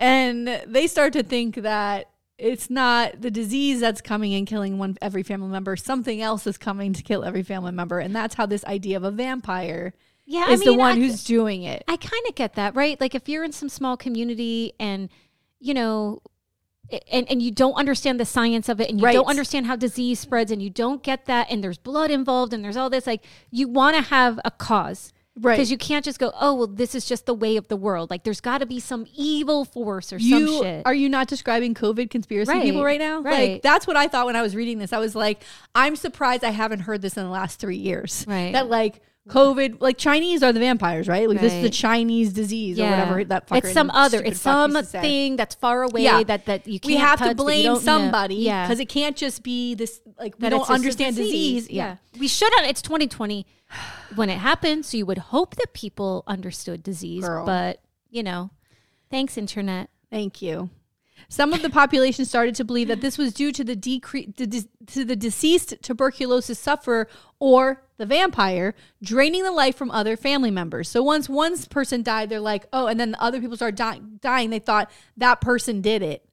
and they start to think that it's not the disease that's coming and killing every family member. Something else is coming to kill every family member, and that's how this idea of a vampire is the one who's doing it. I kind of get that, right? Like if you're in some small community and, and you don't understand the science of it, and you don't understand how disease spreads, and you don't get that, and there's blood involved, and there's all this, you want to have a cause. Right. Because you can't just go, oh, well, this is just the way of the world. There's got to be some evil force or some shit. Are you not describing COVID conspiracy people right now? Right. That's what I thought when I was reading this. I was like, I'm surprised I haven't heard this in the last 3 years. Right. That, COVID, Chinese are the vampires, right? This is the Chinese disease or whatever that fucker. It's some other. It's something that's far away that you can't touch. We have to blame somebody because it can't just be this, we don't understand disease. Yeah. We should have. It's 2020 when it happened, so you would hope that people understood disease. Girl. But, thanks, Internet. Thank you. Some of the population started to believe that this was due to the deceased tuberculosis sufferer or the vampire draining the life from other family members. So once one person died, they're like, oh, and then the other people started dying. They thought that person did it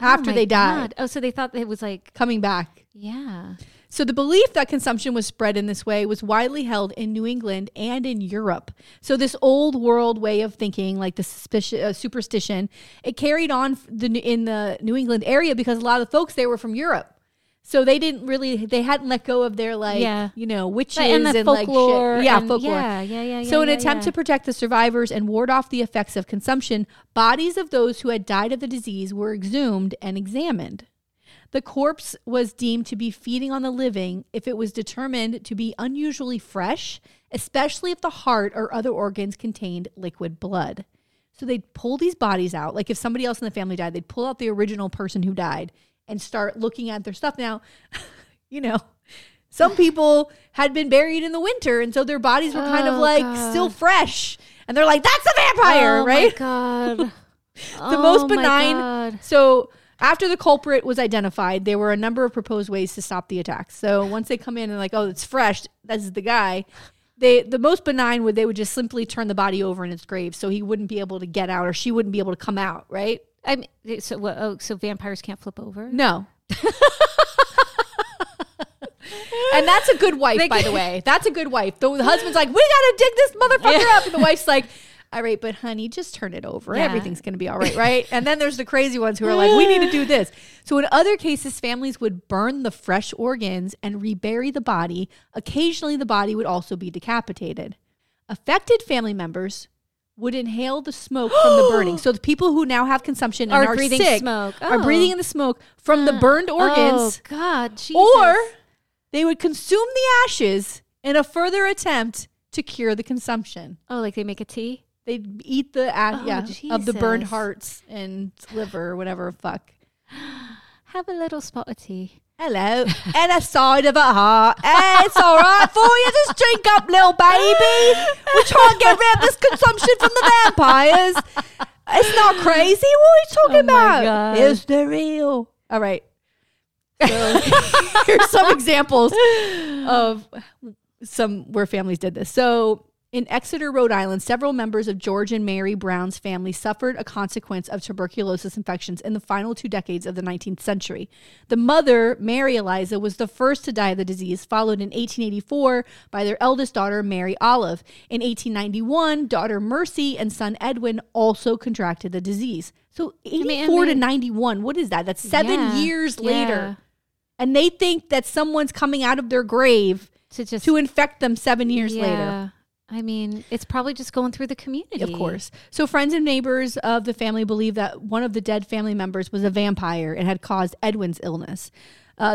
after they died. God. Oh, so they thought it was coming back. Yeah. So the belief that consumption was spread in this way was widely held in New England and in Europe. So this old world way of thinking, the superstition, it carried on in the New England area because a lot of the folks, they were from Europe. So they didn't really, they hadn't let go of their witches and folklore. Shit. Yeah, folklore. Yeah. So in an attempt to protect the survivors and ward off the effects of consumption, bodies of those who had died of the disease were exhumed and examined. The corpse was deemed to be feeding on the living if it was determined to be unusually fresh, especially if the heart or other organs contained liquid blood. So they'd pull these bodies out. If somebody else in the family died, they'd pull out the original person who died and start looking at their stuff. Now, some people had been buried in the winter, and so their bodies were still fresh. And they're like, that's a vampire, right? Oh, my God. The most benign. God. So... after the culprit was identified, there were a number of proposed ways to stop the attacks. So once they come in and oh, it's fresh, this is the guy. The most benign would, they would just simply turn the body over in its grave so he wouldn't be able to get out or she wouldn't be able to come out, right? I mean, so vampires can't flip over? No. And that's a good wife, by the way. That's a good wife. The husband's like, we gotta dig this motherfucker up. And the wife's like, all right, but honey, just turn it over. Yeah. Everything's going to be all right, right? And then there's the crazy ones who are like, we need to do this. So in other cases, families would burn the fresh organs and rebury the body. Occasionally, the body would also be decapitated. Affected family members would inhale the smoke from the burning. So the people who now have consumption and are breathing sick smoke. Oh. Are breathing in the smoke from the burned organs. Oh, God, Jesus. Or they would consume the ashes in a further attempt to cure the consumption. Oh, like they make a tea? They eat the of the burned hearts and liver or whatever. Fuck. Have a little spot of tea. Hello. And a side of a heart. It's all right for you. Just drink up, little baby. We're trying to get rid of this consumption from the vampires. It's not crazy. What are you talking about? It's the real. All right. So here's some examples of some where families did this. So in Exeter, Rhode Island, several members of George and Mary Brown's family suffered a consequence of tuberculosis infections in the final 2 decades of the 19th century. The mother, Mary Eliza, was the first to die of the disease, followed in 1884 by their eldest daughter, Mary Olive. In 1891, daughter Mercy and son Edwin also contracted the disease. So 84 to 91, what is that? That's 7 years later. And they think that someone's coming out of their grave to infect them 7 years later. I mean, it's probably just going through the community. Of course. So friends and neighbors of the family believe that one of the dead family members was a vampire and had caused Edwin's illness.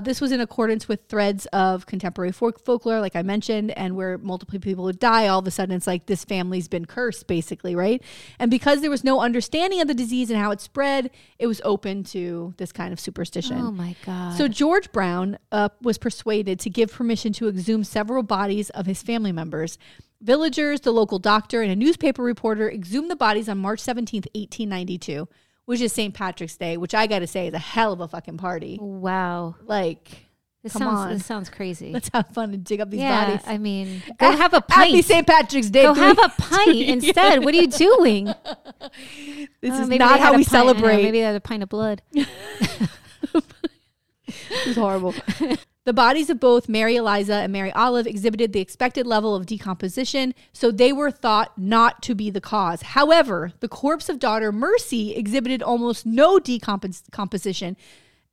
This was in accordance with threads of contemporary folklore, like I mentioned, and where multiple people would die. All of a sudden, it's like this family's been cursed, basically, right? And because there was no understanding of the disease and how it spread, it was open to this kind of superstition. Oh, my God. So George Brown was persuaded to give permission to exhume several bodies of his family members. Villagers, the local doctor, and a newspaper reporter exhumed the bodies on March 17th, 1892, which is St. Patrick's Day, which I got to say is a hell of a fucking party. Wow. Like, this sounds crazy. Let's have fun and dig up these bodies. I mean, go have a pint. Happy St. Patrick's Day. Go have a pint instead. What are you doing? This is not how we celebrate. Maybe they had a pint of blood. It was horrible. The bodies of both Mary Eliza and Mary Olive exhibited the expected level of decomposition, so they were thought not to be the cause. However, the corpse of daughter Mercy exhibited almost no decomposition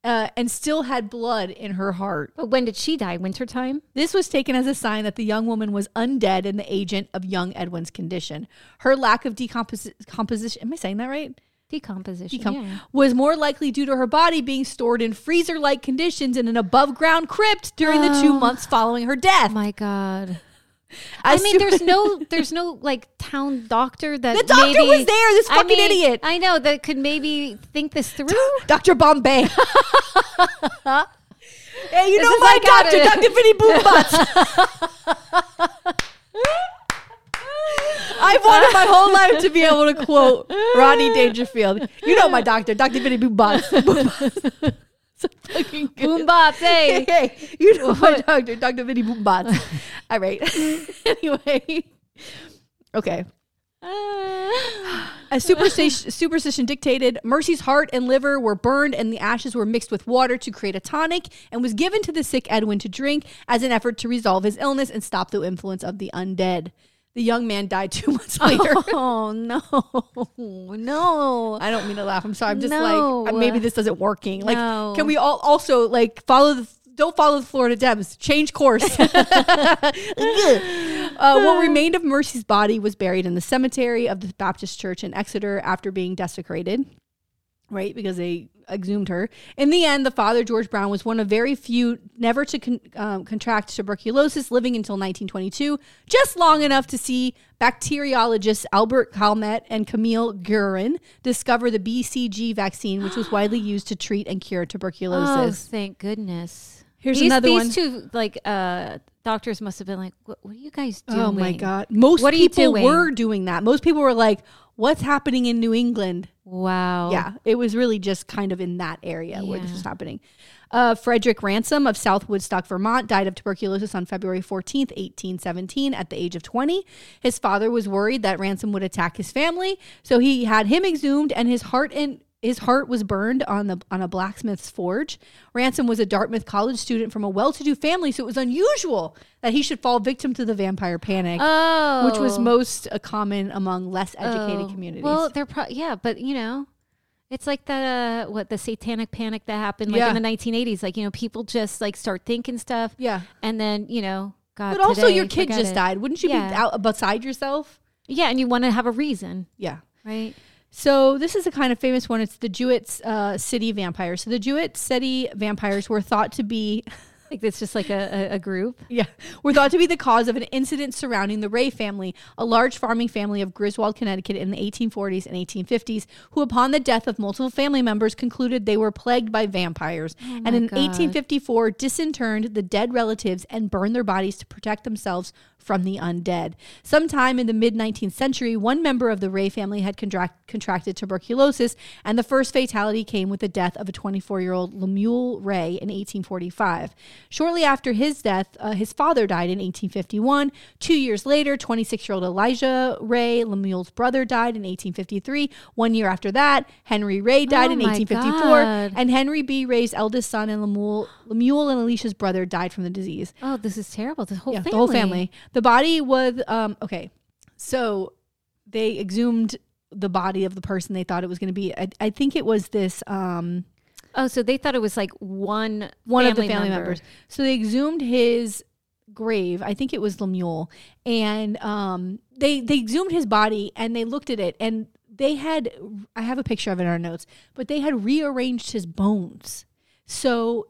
and still had blood in her heart. But when did she die? Wintertime? This was taken as a sign that the young woman was undead and the agent of young Edwin's condition. Her lack of decomposition, am I saying that right? Decomposition was more likely due to her body being stored in freezer-like conditions in an above-ground crypt during the 2 months following her death. My God. I mean, there's no like town doctor that the doctor was there. This fucking idiot. I know that could maybe think this through. Dr. Bombay. Hey, you this know my doctor, Dr. Vinnie Boombutts. I've wanted my whole life to be able to quote Rodney Dangerfield. You know my doctor, Dr. Vinnie Boombots. Boombots, hey. Hey, you know my doctor, Dr. Vinnie Boombots. All right. Anyway. Okay. A superstition dictated Mercy's heart and liver were burned and the ashes were mixed with water to create a tonic and was given to the sick Edwin to drink as an effort to resolve his illness and stop the influence of the undead. The young man died 2 months later. Oh, no. I don't mean to laugh. I'm sorry. I'm just like, maybe this isn't working. Like, can we all also like don't follow the Florida Dems. Change course. What remained of Mercy's body was buried in the cemetery of the Baptist Church in Exeter after being desecrated. Right, because they exhumed her. In the end, the father, George Brown, was one of very few never to contract tuberculosis, living until 1922, just long enough to see bacteriologists Albert Calmette and Camille Guerin discover the BCG vaccine, which was widely used to treat and cure tuberculosis. Oh, thank goodness. Here's another one. These two, like, doctors must have been like, what are you guys doing? Oh, my God. Most people were doing that. Most people were like, what's happening in New England? Wow. Yeah, it was really just kind of in that area where this was happening. Frederick Ransom of South Woodstock, Vermont, died of tuberculosis on February 14th, 1817, at the age of 20. His father was worried that Ransom would attack his family, so he had him exhumed and his heart and His heart was burned on a blacksmith's forge. Ransom was a Dartmouth College student from a well-to-do family, so it was unusual that he should fall victim to the vampire panic, which was most common among less educated communities. Well, they're but you know, it's like the the satanic panic that happened in the 1980s. Like, you know, people just like start thinking stuff, and then you know, God. But today, also, your kid just died. Wouldn't you be out beside yourself? Yeah, and you want to have a reason. Yeah, right. So this is a kind of famous one. It's the Jewett City Vampires. So the Jewett City Vampires were thought to be... like it's just like a group? Yeah. Were thought to be the cause of an incident surrounding the Ray family, a large farming family of Griswold, Connecticut in the 1840s and 1850s, who upon the death of multiple family members concluded they were plagued by vampires. Oh and in 1854, disinterred the dead relatives and burned their bodies to protect themselves from the undead. Sometime in the mid-19th century, one member of the Ray family had contracted tuberculosis, and the first fatality came with the death of a 24-year-old Lemuel Ray in 1845. Shortly after his death, his father died in 1851. 2 years later, 26-year-old Elijah Ray, Lemuel's brother, died in 1853. 1 year after that, Henry Ray died in 1854. God. And Henry B. Ray's eldest son and Lemuel and Alicia's brother died from the disease. Oh, this is terrible. The whole family. The whole family. The body was, so they exhumed the body of the person they thought it was going to be. I think it was this. So they thought it was like one of the family members. So they exhumed his grave. I think it was Lemuel. And they exhumed his body and they looked at it. And they had, I have a picture of it in our notes, but they had rearranged his bones. So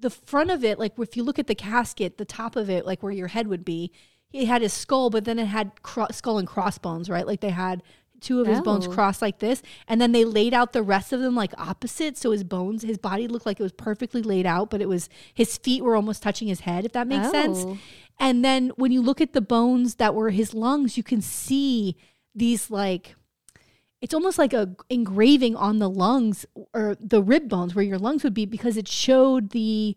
the front of it, like if you look at the casket, the top of it, like where your head would be, it had his skull, but then it had skull and crossbones, right? Like they had two of his bones crossed like this, and then they laid out the rest of them like opposite. So his body looked like it was perfectly laid out, but it was his feet were almost touching his head, if that makes sense. And then when you look at the bones that were his lungs, you can see these like... it's almost like a engraving on the lungs or the rib bones where your lungs would be, because it showed the...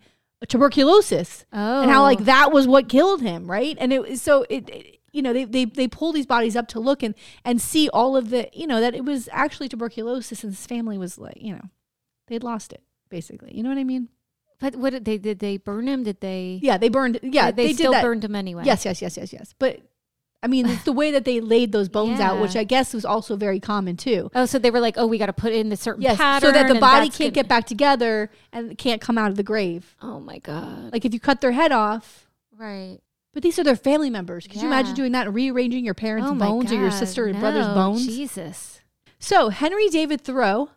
tuberculosis and how like that was what killed him, right? And it you know, they pull these bodies up to look and see all of the, you know, that it was actually tuberculosis, and his family was like, you know, they'd lost it basically, you know what I mean? But what did they burn him? They burned him anyway. Yes. But I mean, it's the way that they laid those bones out, which I guess was also very common too. Oh, so they were like, we got to put in a certain pattern. So that the body can't get back together and can't come out of the grave. Oh my God. Like if you cut their head off. Right. But these are their family members. Could you imagine doing that and rearranging your parents' bones or your sister and brother's bones? Jesus. So Henry David Thoreau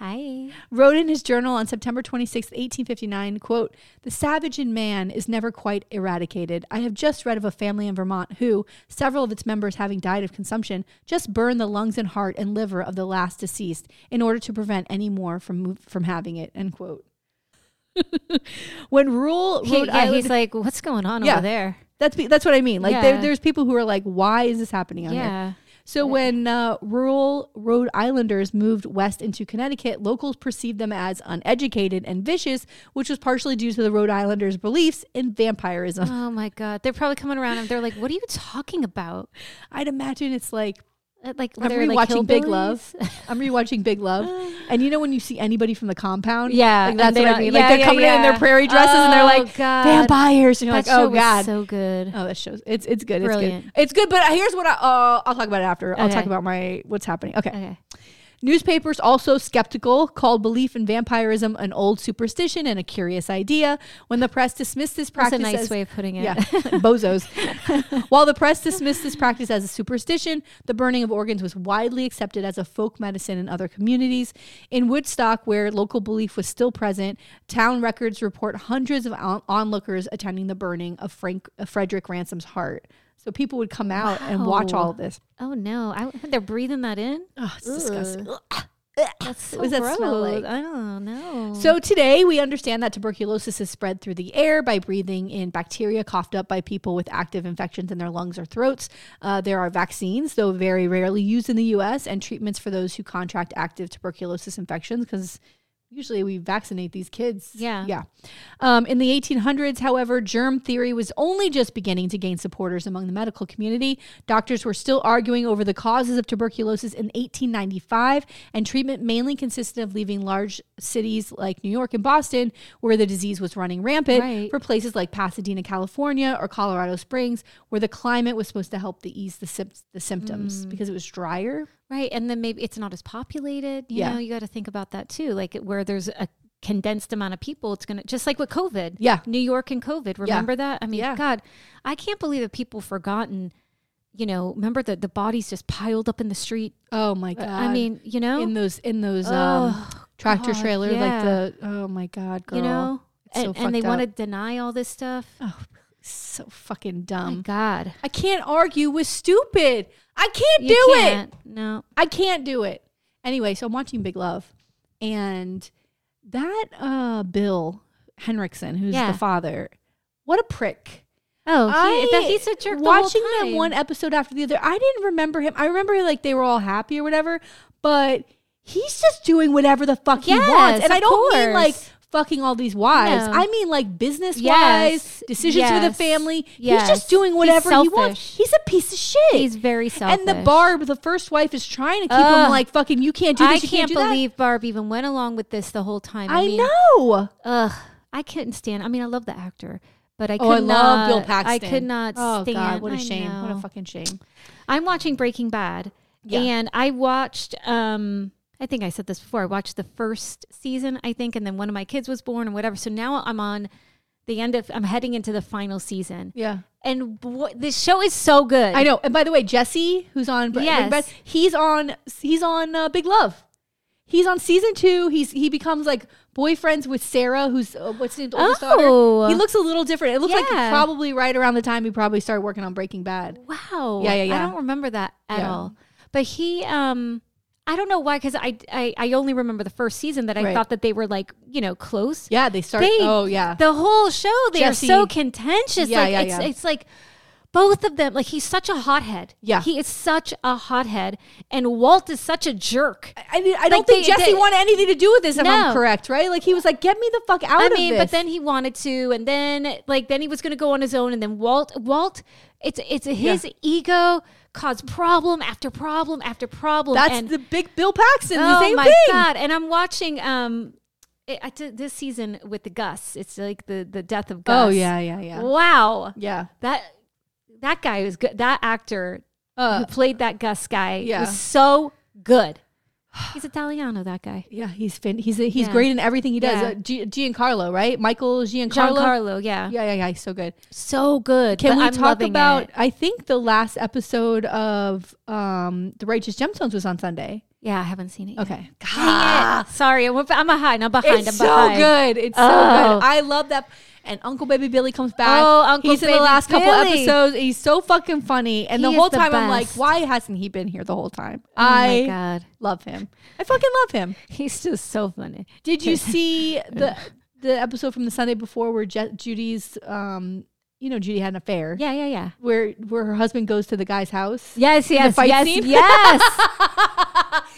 wrote in his journal on September 26, 1859, quote, "The savage in man is never quite eradicated. I have just read of a family in Vermont who, several of its members having died of consumption, just burned the lungs and heart and liver of the last deceased in order to prevent any more from having it," end quote. When rural Rhode Island... he's like, what's going on over there? That's what I mean. Like there's people who are like, why is this happening on there? So when rural Rhode Islanders moved west into Connecticut, locals perceived them as uneducated and vicious, which was partially due to the Rhode Islanders' beliefs in vampirism. Oh, my God. They're probably coming around and they're like, what are you talking about? I'd imagine it's like... I'm rewatching Big Love. And you know when you see anybody from the compound? Yeah. Like that's what I mean. Yeah, like they're coming in their prairie dresses and they're like, vampires. And you're like, oh, God. That show was so good. Oh, that show's... It's good. Brilliant. It's good, but here's what I'll talk about it after. Okay. I'll talk about what's happening. Okay. Newspapers also skeptical, called belief in vampirism an old superstition and a curious idea. When the press dismissed this practice as... That's a nice way of putting it. Yeah, bozos. While the press dismissed this practice as a superstition, the burning of organs was widely accepted as a folk medicine in other communities. In Woodstock, where local belief was still present, town records report hundreds of onlookers attending the burning of Frederick Ransom's heart. So people would come out and watch all of this. Oh, no. They're breathing that in? Oh, it's disgusting. That's so gross. What does that smell like? I don't know. So today we understand that tuberculosis is spread through the air by breathing in bacteria coughed up by people with active infections in their lungs or throats. There are vaccines, though very rarely used in the U.S., and treatments for those who contract active tuberculosis infections because... usually we vaccinate these kids. Yeah. Yeah. In the 1800s, however, germ theory was only just beginning to gain supporters among the medical community. Doctors were still arguing over the causes of tuberculosis in 1895, and treatment mainly consisted of leaving large cities like New York and Boston, where the disease was running rampant, right, for places like Pasadena, California, or Colorado Springs, where the climate was supposed to help to ease the symptoms because it was drier. Right. And then maybe it's not as populated. You know, you got to think about that too. Like where there's a condensed amount of people, it's going to, just like with COVID. Yeah. New York and COVID. Remember that? I mean, God, I can't believe that people forgotten, you know, remember that the bodies just piled up in the street. Oh my God. I mean, you know, in those tractor trailer, like the, oh my God, girl. You know, and they want to deny all this stuff. Oh, so fucking dumb. Oh my God. I can't argue with stupid. I can't do it. No. I can't do it. Anyway, so I'm watching Big Love. And that Bill Henriksen, who's the father, what a prick. Oh, he's a jerk. Watching them one episode after the other, I didn't remember him. I remember like they were all happy or whatever, but he's just doing whatever the fuck he wants. And I don't mean like fucking all these wives. No. I mean like business-wise, decisions for the family. Yes. He's just doing whatever he wants. He's a piece of shit. He's very selfish. And the Barb, the first wife, is trying to keep him like, fucking, you can't do this, I can't believe that. Barb even went along with this the whole time. I mean, I know. Ugh, I couldn't stand. I mean, I love the actor, but I love Bill Paxton. I could not stand. Oh God, what a shame. Know. What a fucking shame. I'm watching Breaking Bad. Yeah. And I watched... I think I said this before. I watched the first season, I think, and then one of my kids was born and whatever. So now I'm on the end of, I'm heading into the final season. Yeah. And this show is so good. I know. And by the way, Jesse, who's on Breaking Bad, he's on Big Love. He's on season 2. He becomes like boyfriends with Sarah, who's what's his oldest daughter. He looks a little different. It looks like probably right around the time he probably started working on Breaking Bad. Wow. Yeah. I don't remember that at all. But he, I don't know why, because I only remember the first season that I thought that they were like, you know, close. Yeah, they start. The whole show, they Jesse. Are so contentious. Yeah, like, yeah, it's like both of them. Like he's such a hothead. Yeah, he is such a hothead, and Walt is such a jerk. I mean, I don't think Jesse wanted anything to do with this. If I'm correct, right? Like he was like, get me the fuck out of this. But then he wanted to, and then like then he was going to go on his own, and then Walt, it's his ego. Cause problem after problem after problem. That's the big Bill Paxton. Oh my God. And I'm watching this season with the Gus. It's like the death of Gus. Oh, yeah. Wow. Yeah. That guy was good. That actor who played that Gus guy was so good. He's Italiano, that guy. Yeah, he's great in everything he does. Giancarlo, right? Michael Giancarlo. Yeah. He's so good. So good. Can we talk about, I think the last episode of The Righteous Gemstones was on Sunday. Yeah, I haven't seen it yet. Okay. God. Sorry, I'm behind. It's so good. It's so good. I love that. And Uncle Baby Billy comes back. Oh, Uncle Baby Billy. He's in the last couple episodes. He's so fucking funny. And the whole time I'm like, why hasn't he been here the whole time? Oh my God. Love him. I fucking love him. He's just so funny. Did you see the episode from the Sunday before where Judy's, you know, Judy had an affair. Yeah. Where her husband goes to the guy's house. Yes, the fight scene. Yes.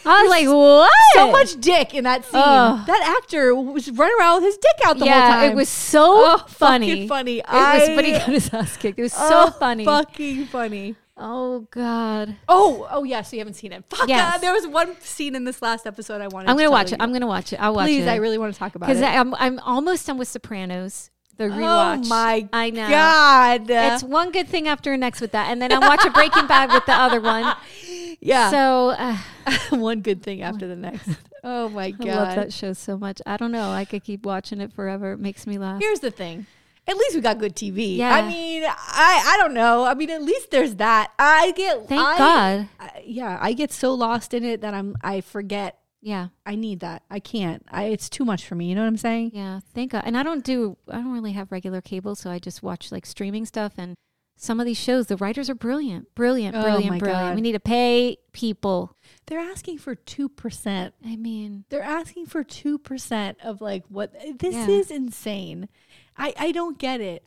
I was like, what? So much dick in that scene. Oh. That actor was running around with his dick out the whole time. It was so funny. But he got his ass kicked. It was so funny. Fucking funny. Oh, God. Oh, yeah. So you haven't seen it. Fuck. Yes. There was one scene in this last episode I wanted I'm going to watch it. I'll watch it. Please, I really want to talk about it. Because I'm almost done with Sopranos. The rewatch. Oh my God. It's one good thing after next with that. And then I'll watch a Breaking Bad with the other one. Yeah. So one good thing after the next. Oh my God. I love that show so much. I don't know. I could keep watching it forever. It makes me laugh. Here's the thing. At least we got good TV. Yeah. I mean, I don't know. I mean, at least there's that. Thank God. I get so lost in it that I forget. Yeah. I need that. I can't. It's too much for me. You know what I'm saying? Yeah. Thank God. And I don't really have regular cable. So I just watch like streaming stuff. And some of these shows, the writers are brilliant. Brilliant. God. We need to pay people. They're asking for 2%. I mean. They're asking for 2% of like what. This is insane. I don't get it.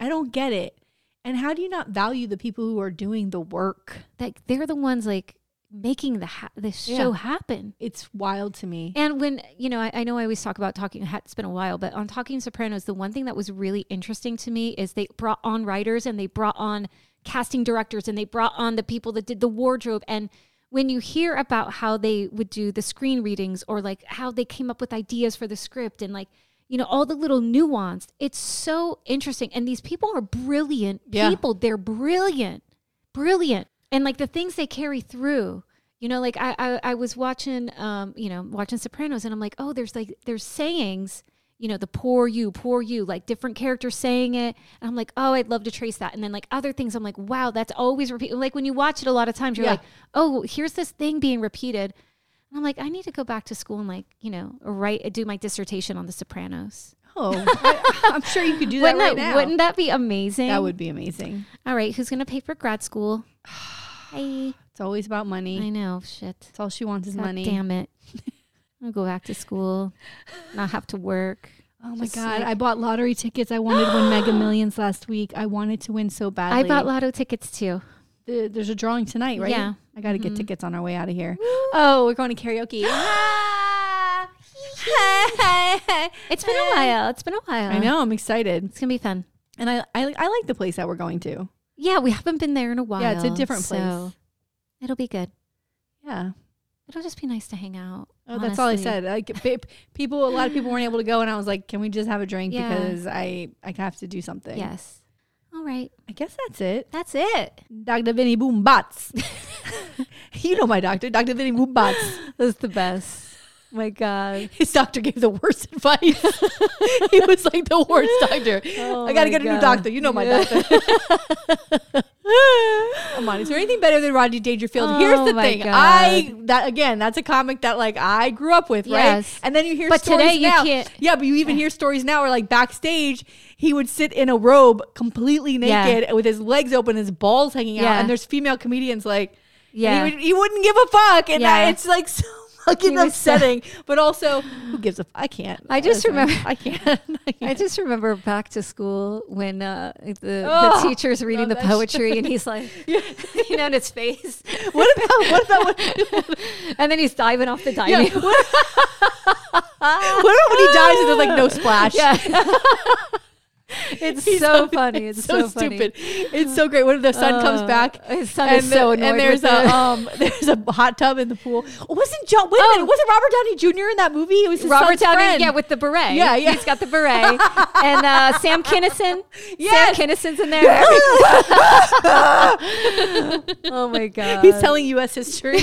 And how do you not value the people who are doing the work? Like they're the ones like making this show happen. It's wild to me. And when, you know, I know I always talk about Talking, it's been a while, but on Talking Sopranos, the one thing that was really interesting to me is they brought on writers and they brought on casting directors and they brought on the people that did the wardrobe. And when you hear about how they would do the screen readings or like how they came up with ideas for the script and like, you know, all the little nuance, it's so interesting. And these people are brilliant people. They're brilliant. And like the things they carry through, you know, like I was watching, watching Sopranos, and I'm like, oh, there's sayings, you know, the poor you, like different characters saying it. And I'm like, oh, I'd love to trace that. And then like other things, I'm like, wow, that's always repeated. Like when you watch it a lot of times, you're like, oh, here's this thing being repeated. And I'm like, I need to go back to school and like, you know, do my dissertation on the Sopranos. Oh, I'm sure you could do that right now. Wouldn't that be amazing? That would be amazing. All right. Who's going to pay for grad school? Hey. It's always about money. I know. Shit. It's all she wants is money. Damn it. I'll go back to school, not have to work. Oh, my God. Like, I bought lottery tickets. I wanted to win Mega Millions last week. I wanted to win so badly. I bought lotto tickets, too. There's a drawing tonight, right? Yeah. I got to get tickets on our way out of here. Woo. Oh, we're going to karaoke. It's been a while. I know. I'm excited. It's going to be fun. And I like the place that we're going to. Yeah, we haven't been there in a while. Yeah, it's a different place. It'll be good. Yeah. It'll just be nice to hang out. Oh, honestly. That's all I said. Like, a lot of people weren't able to go, and I was like, can we just have a drink because I have to do something. Yes. All right. I guess that's it. Dr. Vinny Boombots. You know my doctor, Dr. Vinny Boombots. That's the best. My God. His doctor gave the worst advice. He was like the worst doctor. Oh, I got to get a new doctor. You know my doctor. Come on. Is there anything better than Rodney Dangerfield? Here's the thing. God. That's a comic that like I grew up with, right? And then you hear stories today now. But you even hear stories now where like backstage, he would sit in a robe completely naked with his legs open, his balls hanging out. And there's female comedians like, he wouldn't give a fuck. And it's like so fucking upsetting, but also who gives a fuck? I just remember back to school when the teacher's reading the poetry and he's like, you know, in his face, what about and then he's diving off the diving board. What about when he dives and there's like no splash? It's so funny. It's so stupid. It's so great. What if the son comes back? His son is so annoyed. And there's a hot tub in the pool. Wasn't Robert Downey Jr. in that movie? It was his Robert Downey, friend. Yeah, with the beret. Yeah, he's got the beret. And Sam Kinison. Yeah, Sam Kinison's in there. Oh my God. He's telling U.S. history.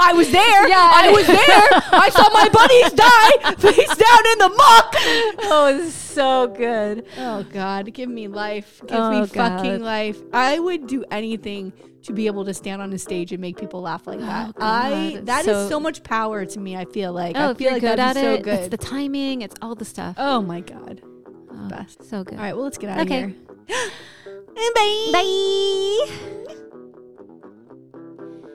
I was there. Yeah, I was there. I saw my buddies die face down in the muck. Oh, it's so good. Oh God, give me life. Give me fucking life. I would do anything to be able to stand on a stage and make people laugh like that. That is so much power to me, I feel like. I feel like that's so good. It's the timing, it's all the stuff. Oh my God. Best. So good. All right, well, let's get out of here. Bye.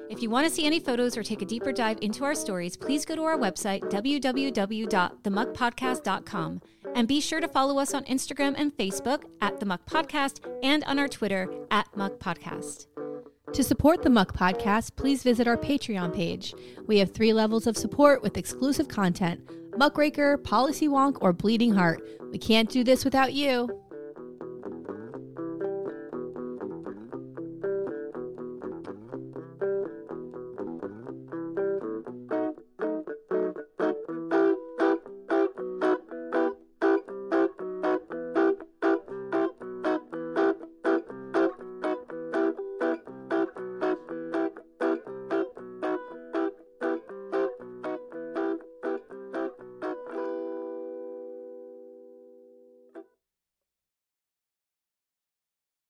If you want to see any photos or take a deeper dive into our stories, please go to our website, www.themuckpodcast.com. And be sure to follow us on Instagram and Facebook @TheMuckPodcast and on our Twitter @MuckPodcast. To support The Muck Podcast, please visit our Patreon page. We have 3 levels of support with exclusive content: Muckraker, Policy Wonk, or Bleeding Heart. We can't do this without you.